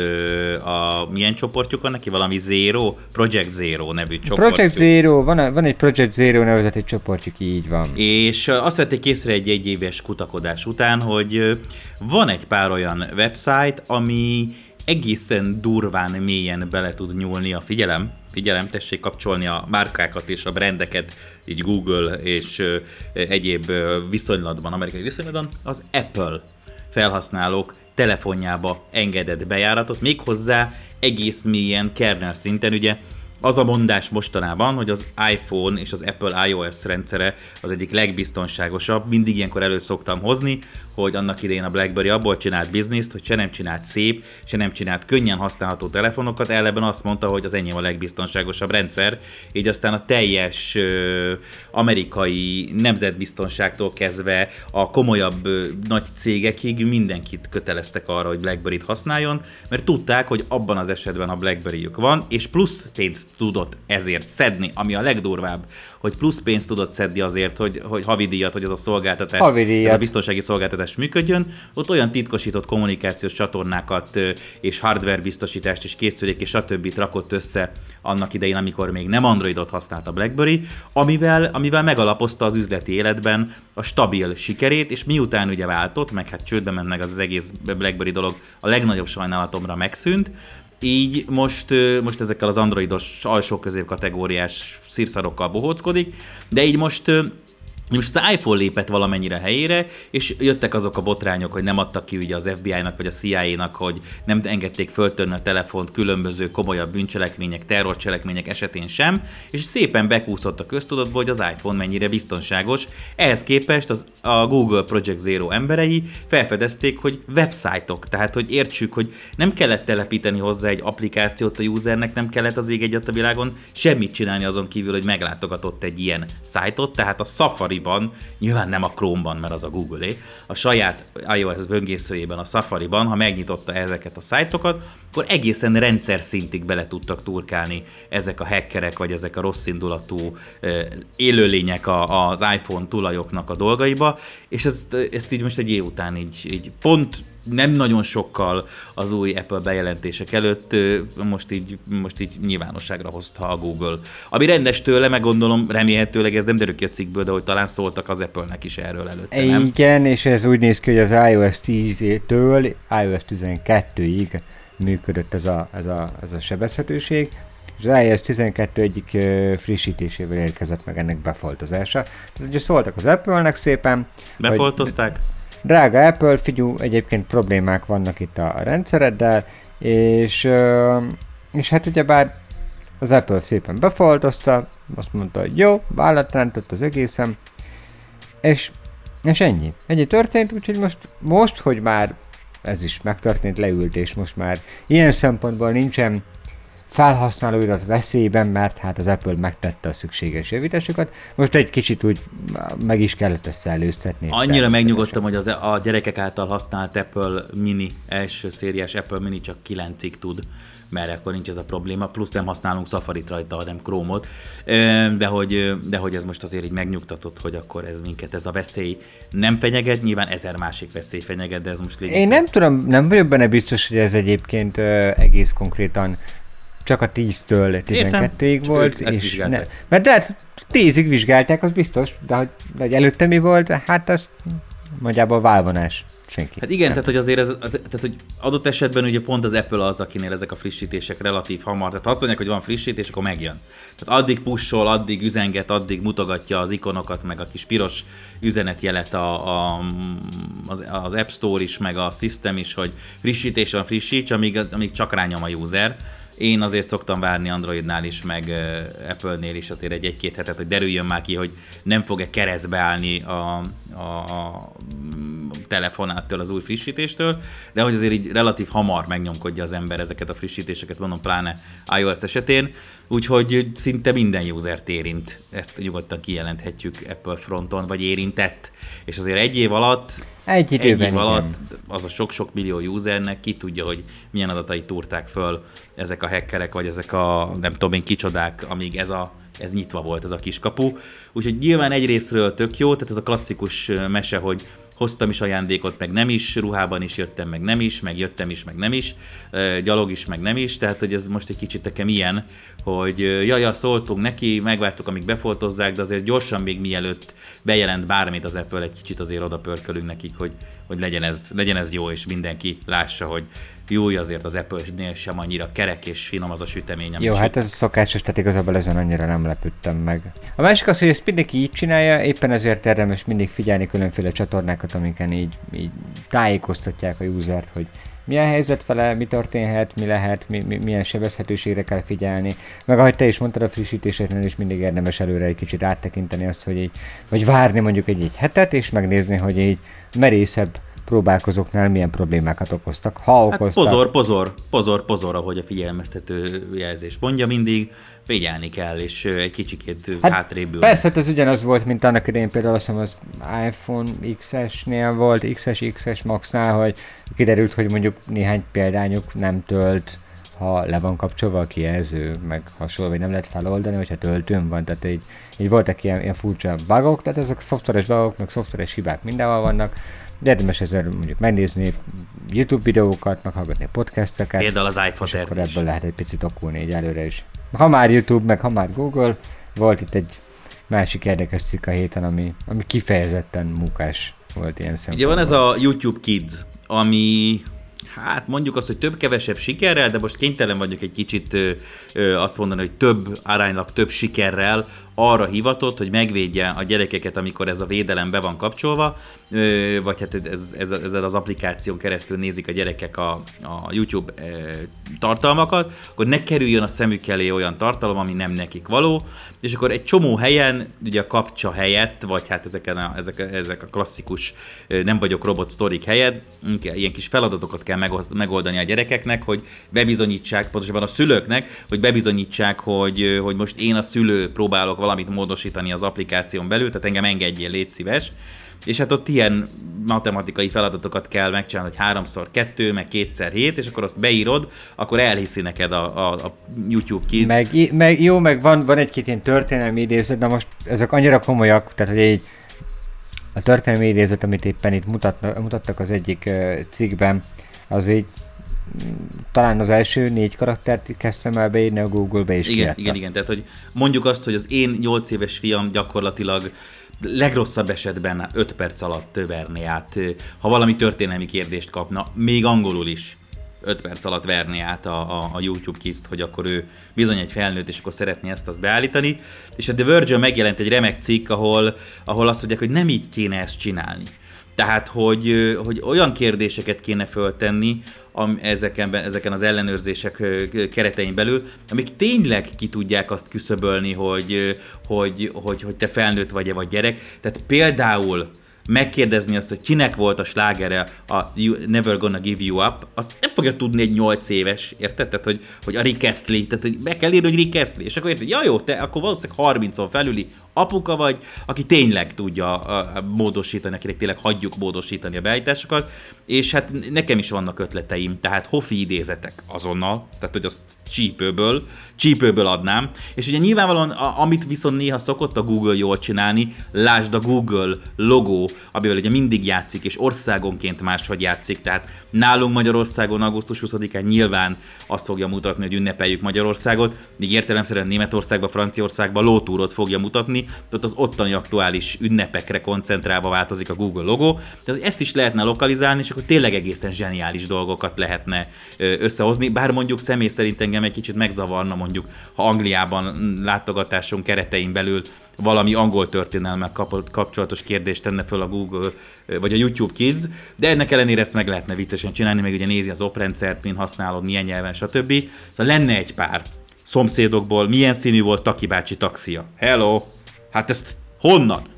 a milyen csoportjuk van neki? Valami Zero? Project Zero nevű csoportjuk. Project Zero, van egy Project Zero nevezetű csoportjuk, így van. És azt vették észre egy egyéves kutakodás után, hogy van egy pár olyan website, ami egészen durván mélyen bele tud nyúlni a figyelem, tessék kapcsolni a márkákat és a brandeket, így Google és egyéb viszonylatban, amerikai viszonylatban, az Apple felhasználók telefonjába engedett bejáratot, méghozzá egész mélyen kernel szinten, ugye az a mondás mostanában, hogy az iPhone és az Apple iOS rendszere az egyik legbiztonságosabb, mindig ilyenkor elő szoktam hozni, hogy annak idején a BlackBerry abból csinált bizniszt, hogy se nem csinált szép, se nem csinált könnyen használható telefonokat, ellenben azt mondta, hogy az enyém a legbiztonságosabb rendszer, így aztán a teljes amerikai nemzetbiztonságtól kezdve a komolyabb nagy cégekig mindenkit köteleztek arra, hogy BlackBerry-t használjon, mert tudták, hogy abban az esetben a BlackBerry-jük van, és plusz pénzt tudott ezért szedni, ami a legdurvább, hogy plusz pénzt tudott szedni azért, hogy havidíjat, hogy ez a szolgáltatás, ez a biztonsági szolgáltatás működjön. Ott olyan titkosított kommunikációs csatornákat és hardware biztosítást és készülék és stb. Rakott össze annak idején, amikor még nem Androidot használt a BlackBerry, amivel megalapozta az üzleti életben a stabil sikerét, és miután ugye váltott, meg hát csődbe ment, meg az egész BlackBerry dolog a legnagyobb sajnálatomra megszűnt, így most ezekkel az androidos alsó-közép kategóriás szírszarokkal bohóckodik, de így most az iPhone lépett valamennyire helyére, és jöttek azok a botrányok, hogy nem adtak ki ugye az FBI-nak vagy a CIA-nak, hogy nem engedték föltörni a telefont különböző komolyabb bűncselekmények, terrorcselekmények esetén sem, és szépen bekúszott a köztudatba, hogy az iPhone mennyire biztonságos. Ehhez képest a Google Project Zero emberei felfedezték, hogy website-ok, tehát hogy értsük, hogy nem kellett telepíteni hozzá egy applikációt a usernek, nem kellett az ég egyet a világon semmit csinálni azon kívül, hogy meglátogatott egy ilyen szájtot, tehát a Safari Safari-ban, nyilván nem a Chrome-ban, mert az a Google-é, a saját iOS böngészőjében, a Safari-ban, ha megnyitotta ezeket a szájtokat, akkor egészen rendszer szintig bele tudtak turkálni ezek a hackerek, vagy ezek a rosszindulatú élőlények az iPhone tulajoknak a dolgaiba, és ezt így most egy év után így pont nem nagyon sokkal az új Apple bejelentések előtt most így nyilvánosságra hozta a Google. Ami rendes tőle, meg gondolom, remélhetőleg ez nem derül ki a cikkből, de hogy talán szóltak az Apple-nek is erről előtte, nem? Igen, és ez úgy néz ki, hogy az iOS 10-től iOS 12-ig működött ez a sebezhetőség, és az iOS 12 egyik frissítésével érkezett meg ennek befoltozása. Tehát ugye szóltak az Apple-nek szépen. Befoltozták? Drága Apple, figyú, egyébként problémák vannak itt a rendszereddel, és hát ugyebár az Apple szépen befoltozta, azt mondta, hogy jó, vállat rántott az egészen, és ennyi. Ennyi történt, úgyhogy most, hogy már ez is megtörtént, leült, és most már ilyen szempontból nincsen felhasználóira veszélyben, mert hát az Apple megtette a szükséges javításokat. Most egy kicsit úgy meg is kellett ezt előztetni. Annyira megnyugodtam, hogy a gyerekek által használt Apple Mini, első szériás Apple Mini csak 9-ig tud, mert akkor nincs ez a probléma, plusz nem használunk Safari-t rajta, hanem Chrome-ot, de hogy ez most azért így megnyugtatott, hogy akkor ez minket, ez a veszély nem fenyeget, nyilván ezer másik veszély fenyeget, de ez most lényeg. Én nem tudom, nem vagyok benne biztos, hogy ez egyébként egész konkrétan csak a 10-től 12-ig volt, és nem. Mert de hát 10-ig vizsgálták, az biztos, de hogy előtte mi volt, hát az nagyjából válvonás. Senki. Hát igen, tehát hogy azért hogy adott esetben ugye pont az Apple az, akinél ezek a frissítések relatív hamar, tehát azt mondják, hogy van frissítés, akkor megjön. Tehát addig pushol, addig üzenget, addig mutogatja az ikonokat, meg a kis piros üzenetjelet az App Store is, meg a System is, hogy frissítés van, frissíts, amíg csak rányom a user. Én azért szoktam várni Androidnál is, meg Apple-nél is azért egy-két hetet, hogy derüljön már ki, hogy nem fog-e keresztbe állni a telefonáttól, az új frissítéstől, de hogy azért így relatív hamar megnyomkodja az ember ezeket a frissítéseket, mondom, pláne iOS esetén, úgyhogy szinte minden usert érint. Ezt nyugodtan kijelenthetjük Apple fronton, vagy érintett. És azért egy év alatt az a sok-sok millió usernek ki tudja, hogy milyen adatai túrták föl ezek a hackerek, vagy ezek a nem tudom én kicsodák, amíg ez nyitva volt, ez a kiskapu. Úgyhogy nyilván egyrészről tök jó, tehát ez a klasszikus mese, hogy hoztam is ajándékot, meg nem is, ruhában is jöttem, meg nem is, meg jöttem is, meg nem is, gyalog is, meg nem is, tehát hogy ez most egy kicsit nekem ilyen, hogy jaja, szóltunk neki, megvártuk, amíg befoltozzák, de azért gyorsan még mielőtt bejelent bármit az Apple, egy kicsit azért oda pörkölünk nekik, hogy legyen ez jó, és mindenki lássa, hogy jó, azért az Apple-nél sem annyira kerek és finom az a sütemény. Jó, hát ez szokásos, tehát igazából ezen annyira nem lepődtem meg. A másik az, hogy ezt mindenki így csinálja, éppen ezért érdemes mindig figyelni különféle csatornákat, amiken így tájékoztatják a usert, hogy milyen helyzet vele, mi történhet, mi lehet, milyen sebezhetőségre kell figyelni. Meg ahogy te is mondtad, a frissítéseknél is mindig érdemes előre egy kicsit áttekinteni azt, hogy így, vagy várni mondjuk egy hetet, és megnézni, hogy így merészebb próbálkozóknál milyen problémákat okoztak, ha okoztak. Hát pozor, ahogy a figyelmeztető jelzés mondja mindig, figyelni kell, és egy kicsikét hátrébül. Persze, ez ugyanaz volt, mint annak idején például azt hiszem az iPhone XS-nél volt, XS Max-nál, hogy kiderült, hogy mondjuk néhány példányuk nem tölt, ha le van kapcsolva a kijelző, meg hasonló, vagy nem lehet feloldani, hogyha töltőn van, tehát így voltak ilyen furcsa bugok, tehát ezek szoftveres bugok, meg szoftveres hibák mindenhol vannak. De érdemes ezzel mondjuk megnézni YouTube videókat, meghallgatni podcasteket. Például az iFater is. Akkor ebből lehet egy picit okulni így előre is. Ha már YouTube, meg ha már Google, volt itt egy másik érdekes cikk a héten, ami kifejezetten munkás volt ilyen szempontból. Ugye van ez a YouTube Kids, ami hát mondjuk azt, hogy több-kevesebb sikerrel, de most kénytelen vagyok egy kicsit azt mondani, hogy aránylag több sikerrel arra hivatott, hogy megvédje a gyerekeket, amikor ez a védelem be van kapcsolva, vagy hát ezzel az applikáción keresztül nézik a gyerekek a YouTube tartalmakat, akkor ne kerüljön a szemük elé olyan tartalom, ami nem nekik való, és akkor egy csomó helyen, ugye a kapcsa helyett, vagy hát ezek a klasszikus nem vagyok robot sztorik helyett, ilyen kis feladatokat kell megoldani a gyerekeknek, hogy bebizonyítsák, pontosabban a szülőknek, hogy most én a szülő próbálok valamit módosítani az applikáción belül, tehát engem engedjél, légy szíves. És hát ott ilyen matematikai feladatokat kell megcsinálni, hogy 3x2, meg 2x7, és akkor azt beírod, akkor elhiszi neked a YouTube Kids. Meg van egy-két ilyen történelmi idézet, de most ezek annyira komolyak, tehát hogy így a történelmi idézet, amit éppen itt mutattak az egyik cikkben, az így talán az első 4 karaktert kezdtem el beírni a Google-be, és igen, tehát hogy mondjuk azt, hogy az én 8 éves fiam gyakorlatilag legrosszabb esetben 5 perc alatt verni át, ha valami történelmi kérdést kapna, még angolul is 5 perc alatt verni át a YouTube Kids-t, hogy akkor ő bizony egy felnőtt, és akkor szeretné ezt-azt beállítani. És a The Virgin megjelent egy remek cikk, ahol azt mondják, hogy nem így kéne ezt csinálni. Tehát, hogy olyan kérdéseket kéne föltenni ezeken az ellenőrzések keretein belül, amik tényleg ki tudják azt küszöbölni, hogy te felnőtt vagy-e, vagy gyerek. Tehát például megkérdezni azt, hogy kinek volt a slágere a Never Gonna Give You Up, azt nem fogja tudni egy 8 éves, érted? Tehát, hogy a Rick Astley, tehát hogy be kell írni, hogy Rick Astley, és akkor érted, ja jó, te akkor valószínűleg 30-on felüli apuka vagy, aki tényleg tudja módosítani, akinek tényleg hagyjuk módosítani a beállításokat, és hát nekem is vannak ötleteim, tehát hofi idézetek azonnal, tehát hogy azt csípőből adnám, és ugye nyilvánvalóan, amit viszont néha szokott a Google jól csinálni, lásd a Google logó, amivel ugye mindig játszik, és országonként máshogy játszik, tehát nálunk Magyarországon augusztus 20-án nyilván azt fogja mutatni, hogy ünnepeljük Magyarországot, míg értelemszerűen Németországba, Franciaországba lótúrót fogja mutatni, tehát az ottani aktuális ünnepekre koncentrálva változik a Google logó, tehát ezt is lehetne lokalizálni, és akkor tényleg egészen zseniális dolgokat lehetne összehozni, bár mondjuk személy szerint engem egy kicsit megzavarna, mondjuk, ha Angliában látogatáson keretein belül valami angol történelemmel kapcsolatos kérdést tenne föl a Google vagy a YouTube Kids, de ennek ellenére ezt meg lehetne viccesen csinálni, meg ugye nézi az oprendszert, mint használod, milyen nyelven, stb. Szóval lenne egy pár szomszédokból, milyen színű volt Taki bácsi taxia. Hello! Hát ezt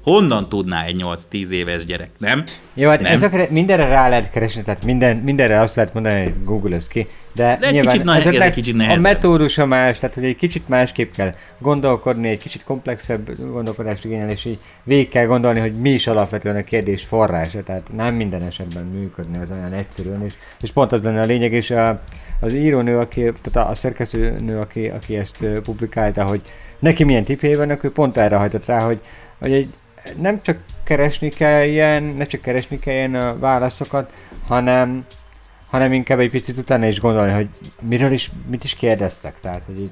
honnan tudná egy 8-10 éves gyerek, nem? Jó, hát ezekre mindenre rá lehet keresni, tehát mindenre azt lehet mondani, hogy Google-öz ki, de kicsit nehezebb. A metódusa más, tehát hogy egy kicsit másképp kell gondolkodni, egy kicsit komplexebb gondolkodást igényel, és így végig kell gondolni, hogy mi is alapvetően a kérdés forrása, tehát nem minden esetben működne az olyan egyszerűen, és pont az lenne a lényeg, és az írónő, tehát a szerkesztőnő, aki ezt publikálta, hogy neki milyen tippjei vannak, ő pont erre hajtott rá, hogy nem csak keresni kell ilyen a válaszokat, hanem inkább egy picit utána is gondolni, hogy mit is kérdeztek, tehát hogy így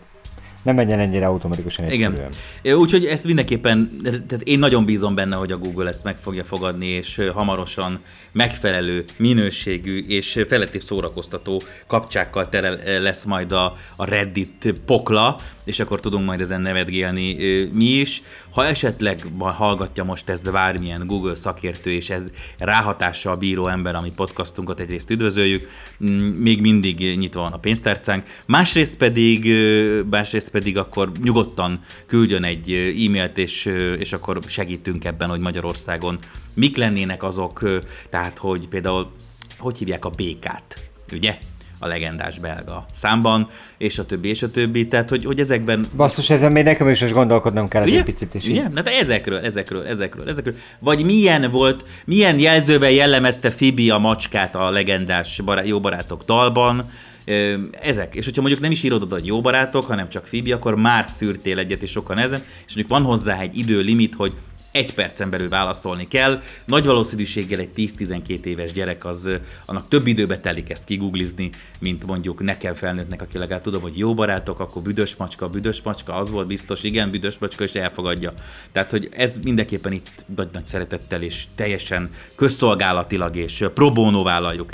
nem menjen ennyire automatikusan egyszerűen. Igen. Úgyhogy ezt mindenképpen, tehát én nagyon bízom benne, hogy a Google ezt meg fogja fogadni, és hamarosan megfelelő, minőségű és felettébb szórakoztató kapcsákkal tele lesz majd a Reddit pokla, és akkor tudunk majd ezen nevetgélni mi is. Ha esetleg hallgatja most ezt bármilyen Google szakértő, és ez ráhatással bíró ember, amit podcastunkat egyrészt üdvözöljük, még mindig nyitva van a pénztárcánk. Másrészt pedig akkor nyugodtan küldjön egy e-mailt, és akkor segítünk ebben, hogy Magyarországon mik lennének azok, tehát hogy például, hogy hívják a békát, ugye? A legendás belga számban, és a többi, tehát hogy ezekben... Basszus, ezen még nekem is gondolkodnom kell egy picit is. Ugye? Hát ezekről. Vagy milyen jelzővel jellemezte Fibi a macskát a legendás jó barátok dalban, ezek. És hogyha mondjuk nem is írod oda, hogy jó barátok, hanem csak Fibi, akkor már szűrtél egyet, és sokan ezen, és mondjuk van hozzá egy időlimit, hogy 1 percen belül válaszolni kell. Nagy valószínűséggel egy 10-12 éves gyerek annak több időbe telik ezt kiguglizni, mint mondjuk nekem felnőttnek, aki legalább tudom, hogy jó barátok, akkor büdös macska, az volt biztos, igen, büdös macska, és elfogadja. Tehát, hogy ez mindenképpen itt nagy szeretettel és teljesen közszolgálatilag és pro bono vállaljuk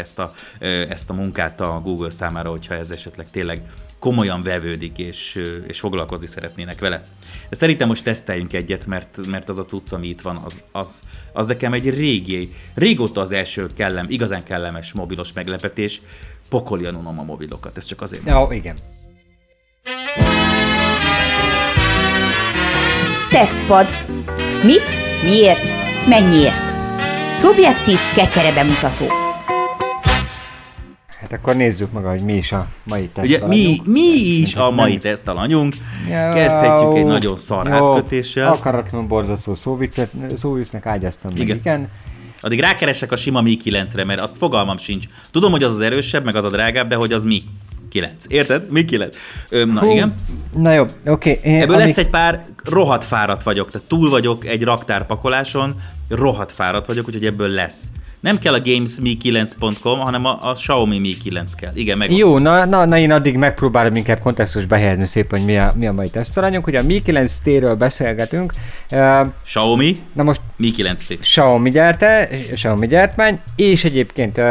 ezt a munkát a Google számára, hogyha ez esetleg tényleg komolyan vevődik, és foglalkozni szeretnének vele. De szerintem most teszteljünk egyet, mert az a cucc, ami itt van, az nekem egy régóta az első igazán kellemes mobilos meglepetés. Pokoljan unom a mobilokat, ez csak azért mondom. Jó, igen. Tesztpad. Mit, miért, mennyiért? Szubjektív kecsere bemutató. Hát akkor nézzük meg, hogy mi is a mai tesztalanyunk. Kezdhetjük egy nagyon szar átkötéssel. Akaratlan borzasztó szóviccnek ágyaztam meg, igen. Addig rákeresek a sima Mi 9-re, mert azt fogalmam sincs. Tudom, hogy az az erősebb, meg az a drágább, de hogy az Mi 9. Érted? Mi 9? Igen. Na jó, oké. Ebből lesz egy pár, rohadt fáradt vagyok, tehát túl vagyok egy raktárpakoláson, rohadt fáradt vagyok, úgyhogy ebből lesz. Nem kell a gamesmi9.com, hanem a Xiaomi Mi 9 kell. Igen, megvan. Jó, na én addig megpróbálom inkább kontextusba helyezni szépen, hogy mi a mai tesztalanyunk. Hogy a Mi 9T-ről beszélgetünk. Xiaomi, na most Mi 9T. Xiaomi gyártmány, és egyébként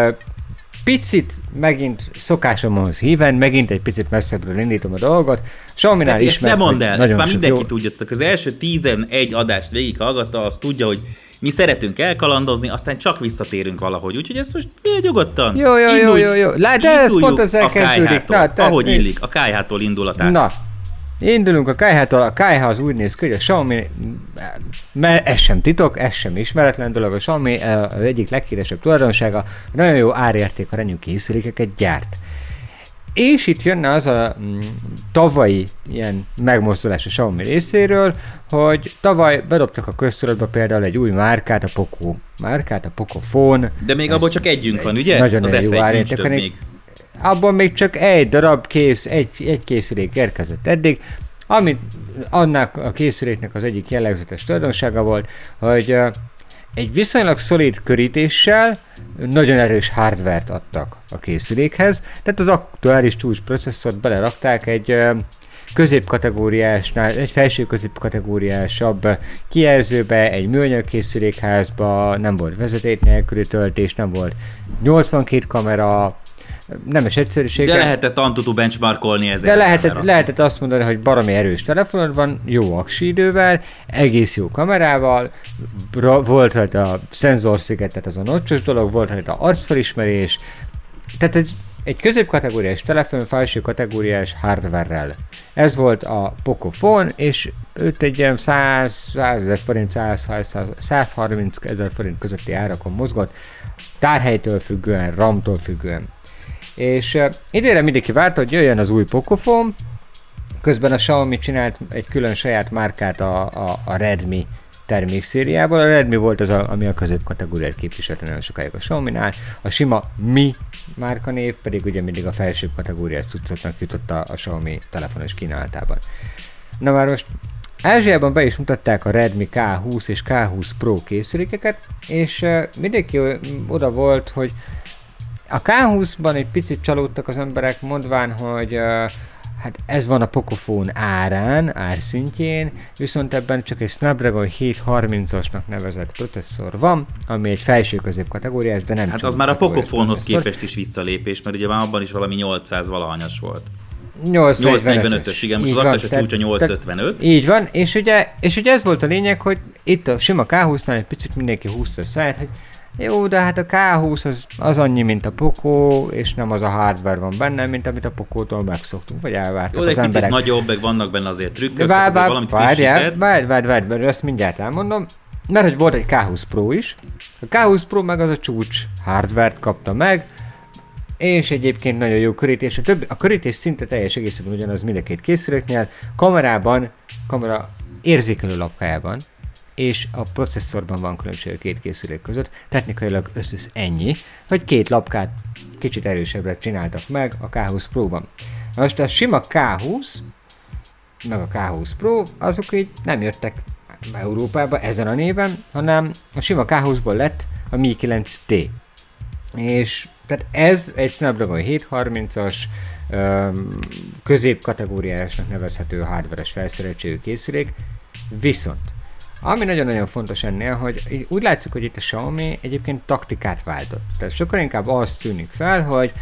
picit megint szokásomhoz híven, megint egy picit messzebbről indítom a dolgot. Xiaominál ismert. Ezt ne mondd el, ezt már mindenki tudja. Az első 11 adást végighallgatta, azt tudja, hogy mi szeretünk elkalandozni, aztán csak visszatérünk valahogy, úgyhogy ezt most nyugodtan. Jó. Lát, de ez pont ezzel kezdődik. Ahogy illik, a KH-tól indul a tánc. Na, indulunk a KH-tól. A KH az úgy néz ki, hogy a Xiaomi, ez sem titok, ez sem ismeretlen dolog, a Xiaomi az egyik leghíresebb tulajdonsága, nagyon jó árértékarányú készülékeket gyárt. És itt jönne az a tavalyi ilyen megmozdulás a Xiaomi részéről, hogy tavaly bedobtak a köztudatba például egy új márkát, a Pocophone. De még abból csak együnk van, ugye? Nagyon az jó árértékarányú. Abban még csak egy darab egy készülék érkezett eddig, amit annak a készüléknek az egyik jellegzetes tulajdonsága volt, hogy egy viszonylag szolid körítéssel nagyon erős hardvert adtak a készülékhez, tehát az aktuális csúcsprocesszort belerakták egy középkategóriásnál, egy felső középkategóriásabb kijelzőbe, egy műanyag készülékházba, nem volt vezeték nélküli töltés, nem volt 82 kamera, nemes egyszerűsége. De lehetett antutu benchmarkolni ezért. De lehetett azt mondani, hogy baromi erős telefonod van, jó aksi idővel, egész jó kamerával, volt rajta a szenzorsziget, tehát az a notchos dolog, volt rajta arcfelismerés, tehát egy középkategóriás telefon, felső kategóriás hardware-rel. Ez volt a Pocophone, és őt egy ilyen 130 ezer forint közötti árakon mozgott, tárhelytől függően, RAM-tól függően. És idénre mindenki várta, hogy jöjjön az új Pocophone, közben a Xiaomi csinált egy külön saját márkát a Redmi termékszériából. A Redmi volt az, ami a középkategóriát képviselte nagyon sokáig a Xiaominál, a sima Mi márkanév pedig ugye mindig a felső kategóriás cuccoknak jutott a Xiaomi telefonos kínálatában. Na már most Ázsiában be is mutatták a Redmi K20 és K20 Pro készülékeket, és mindenki oda volt, hogy a K20-ban egy picit csalódtak az emberek, mondván, hogy hát ez van a Pocophone árszintjén, viszont ebben csak egy Snapdragon 730-asnak nevezett processzor van, ami egy felső középkategóriás, de nem. Hát az már a Pocophonehoz képest is visszalépés, mert ugye már abban is valami 800-valahanyas volt. 845-ös, igen, most az a csúcsa 855. Így van, és ugye ez volt a lényeg, hogy itt a sima K20-nál egy picit mindenki húzta a száját, hogy jó, de hát a K20 az annyi, mint a Poco, és nem az a hardware van benne, mint amit a Pocótól megszoktunk, vagy elvártak az emberek. Jó, egy nagyobb, meg vannak benne azért trükkök, azért valamit frissített. Várj, ezt mindjárt elmondom, mert hogy volt egy K20 Pro is, a K20 Pro meg az a csúcs hardware-t kapta meg, és egyébként nagyon jó körítés, a körítés szinte teljes egészében ugyanaz mind a két készüléknél, kamera érzékelő lapkájában, és a processzorban van különbség a két készülék között, technikailag összes ennyi, hogy két lapkát kicsit erősebbre csináltak meg a K20 Pro-ban. Most a sima K20, meg a K20 Pro, azok így nem jöttek Európába ezen a néven, hanem a sima K20-ból lett a Mi 9T. És tehát ez egy Snapdragon 730-as, középkategóriásnak nevezhető hardware-es felszereltségű készülék, viszont ami nagyon-nagyon fontos ennél, hogy úgy látszik, hogy itt a Xiaomi egyébként taktikát váltott. Tehát sokkal inkább az tűnik fel, hogy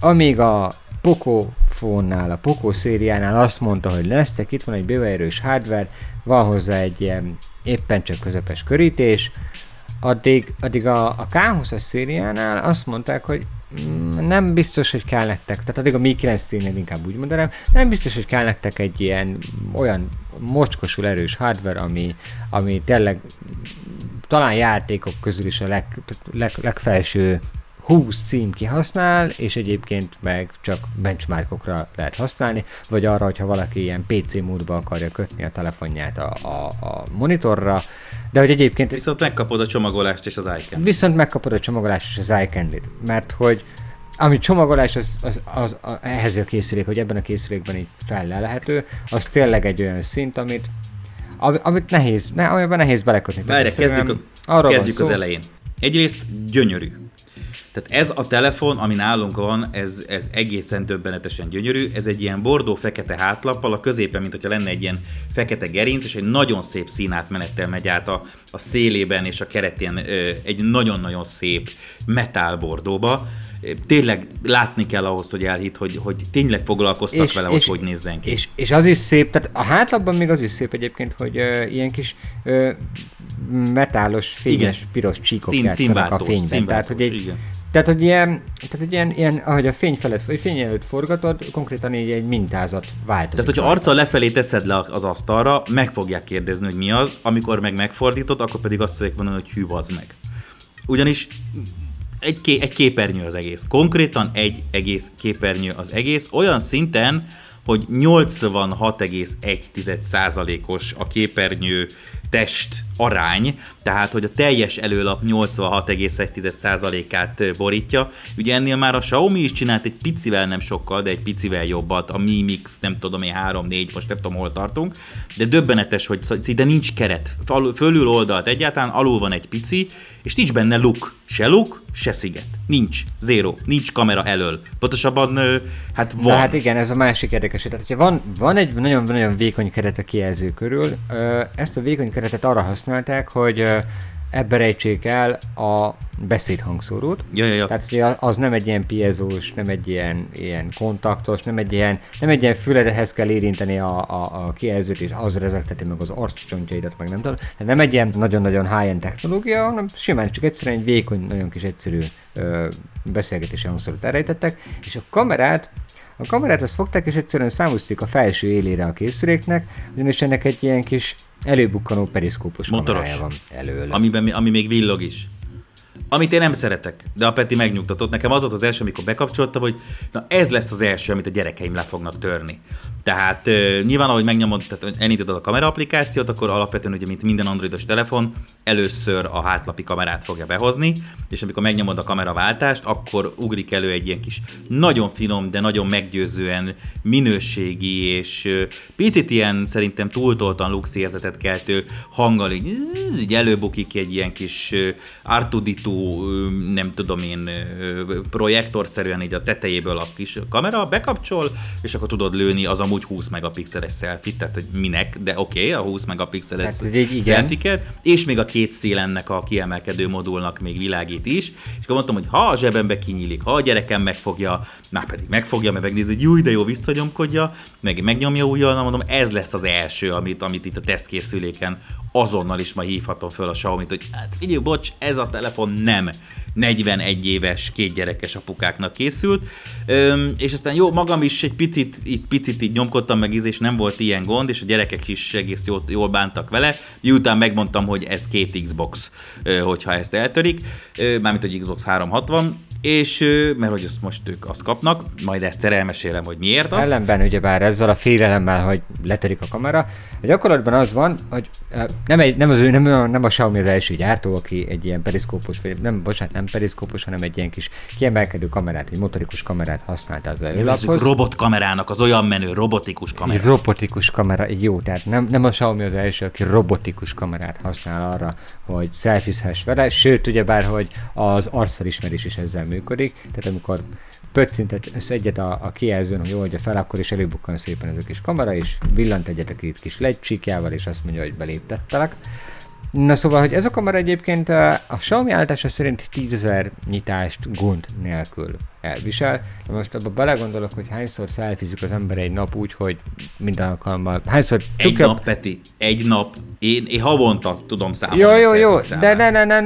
amíg a Pocophone-nál, a Poco szériánál azt mondta, hogy lesztek, itt van egy bőven erős hardware, van hozzá egy ilyen éppen csak közepes körítés, addig a K20-as szériánál azt mondták, hogy nem biztos, hogy kell nektek, tehát addig a Mi 9T-nél inkább úgy mondanám, nem biztos, hogy kell nektek egy ilyen olyan mocskosul erős hardware, ami tényleg talán játékok közül is a legfelső 20 cím kihasznál, és egyébként meg csak benchmarkokra lehet használni, vagy arra, hogyha valaki ilyen PC módba akarja kötni a telefonját a monitorra, de hogy egyébként... Viszont megkapod a csomagolást és az iCandy-t. Mert hogy ami csomagolás, az ehhez a készülék, hogy ebben a készülékben így fellelhető, az tényleg egy olyan szint, amit nehéz, amiben nehéz belekötni. Várj, kezdjük az elején. Egyrészt gyönyörű. Tehát ez a telefon, ami nálunk van, ez egészen döbbenetesen gyönyörű. Ez egy ilyen bordó-fekete hátlappal, a középen, mint hogyha lenne egy ilyen fekete gerinc, és egy nagyon szép színátmenettel megy át a szélében és a keretén egy nagyon-nagyon szép metálbordóba. Tényleg látni kell ahhoz, hogy elhitt, hogy tényleg foglalkoztak és, vele, és, hogy nézzen ki. És az is szép, tehát a hátlapban még az is szép egyébként, hogy ilyen kis metálos, fényes, igen, piros csíkok játszanak a fényben. Tehát, hogy ilyen, ahogy a fény előtt forgatod, konkrétan így egy mintázat változik. Tehát, hogyha arccal lefelé teszed le az asztalra, meg fogják kérdezni, hogy mi az, amikor meg megfordítod, akkor pedig azt fogják mondani, hogy hű, bazd meg. Ugyanis egy képernyő az egész. Konkrétan egy egész képernyő az egész, olyan szinten, hogy 86,1%-os a képernyő test arány, tehát hogy a teljes előlap 86,1%-át borítja. Ugye ennél már a Xiaomi is csinált egy picivel, nem sokkal, de egy picivel jobbat, a Mi Mix, nem tudom én, 3-4, most nem tudom hol tartunk, de döbbenetes, hogy szinte nincs keret, fölül oldalt egyáltalán, alul van egy pici, és nincs benne luk, se sziget. Nincs, zero, nincs kamera elől. Pontosabban, hát van. Na hát igen, ez a másik érdekes. Tehát, hogyha van egy nagyon-nagyon vékony keret a kijelző körül, ezt a vékony keretet arra használták, hogy ebbe rejtsék el a beszédhangszórót. Ja. Tehát az nem egy ilyen piezós, nem egy ilyen kontaktos, nem egy ilyen füledhez kell érinteni a kijelzőt, és az rezegteti meg az arccsontjaidat, meg nem tudom. Tehát nem egy ilyen nagyon-nagyon high-end technológia, hanem simán csak egyszerűen egy vékony, nagyon kis egyszerű beszélgetési hangszórót elrejtettek, és a kamerát azt fogták, és egyszerűen számúzták a felső élére a készüléknek, ugyanis ennek egy ilyen kis előbukkanó periszkópos kamerája van előle. Ami még villog is. Amit én nem szeretek, de a Peti megnyugtatott. Nekem az volt az első, amikor bekapcsoltam, hogy na ez lesz az első, amit a gyerekeim le fognak törni. Tehát nyilván, ahogy megnyomod, tehát elindítod a kamera applikációt, akkor alapvetően, ugye, mint minden androidos telefon, először a hátlapi kamerát fogja behozni, és amikor megnyomod a kameraváltást, akkor ugrik elő egy ilyen kis nagyon finom, de nagyon meggyőzően minőségi és picit ilyen szerintem túltoltan lux érzetet keltő hanggal így előbukik egy ilyen kis R2D2, nem tudom én, projektorszerűen így a tetejéből a kis kamera, bekapcsol, és akkor tudod lőni az amúgy 20 megapixeles selfie, tehát hogy minek, de oké, a 20 megapixeles selfie-ket, és még a két szélennek a kiemelkedő modulnak még világít is, és akkor mondtam, hogy ha a zsebembe kinyílik, ha a gyerekem megfogja, már pedig megfogja, mert megnézi, hogy júj, de jó, visszanyomkodja, meg megnyomja újra, mondom, ez lesz az első, amit itt a tesztkészüléken azonnal is ma hívhatom föl a Xiaomi-t, hogy hát figyelj, bocs, ez a telefon nem 41 éves, kétgyerekes apukáknak készült, és aztán jó, magam is egy picit így nyomkodtam meg, és nem volt ilyen gond, és a gyerekek is egész jól bántak vele, miután megmondtam, hogy ez 2 Xbox, hogyha ezt eltörik, mármint, hogy Xbox 360, és mert hogy azt most ők azt kapnak, majd ezt elmesélem, hogy miért azt. Ellenben ugyebár ezzel a félelemmel, hogy letörik a kamera, a gyakorlatban az van, hogy nem a Xiaomi az első gyártó, aki egy ilyen periszkópos, nem periszkópos, hanem egy ilyen kis kiemelkedő kamerát, egy motorikus kamerát használta az előlaphoz. Robotkamerának, az olyan menő robotikus kamera. Robotikus kamera, jó, tehát nem a Xiaomi az első, aki robotikus kamerát használ arra, hogy selfizhess vele, sőt, ugyebár, hogy az arcfelismerés is ezzel működik, tehát amikor pöccintet egyet a kijelzőn, hogy oldja fel, akkor is előbukkan szépen ez a kis kamera, és villant egyet a kis legycsíkjával, és azt mondja, hogy beléptettelek. Na szóval, hogy ez a kamera egyébként a Xiaomi állítása szerint 10,000 nyitást gond nélkül elvisel. De most abba belegondolok, hogy hányszor selfizik az ember egy nap úgy, hogy minden alkalommal... Nap, Peti, egy nap. Én havonta tudom számolni. Jó, de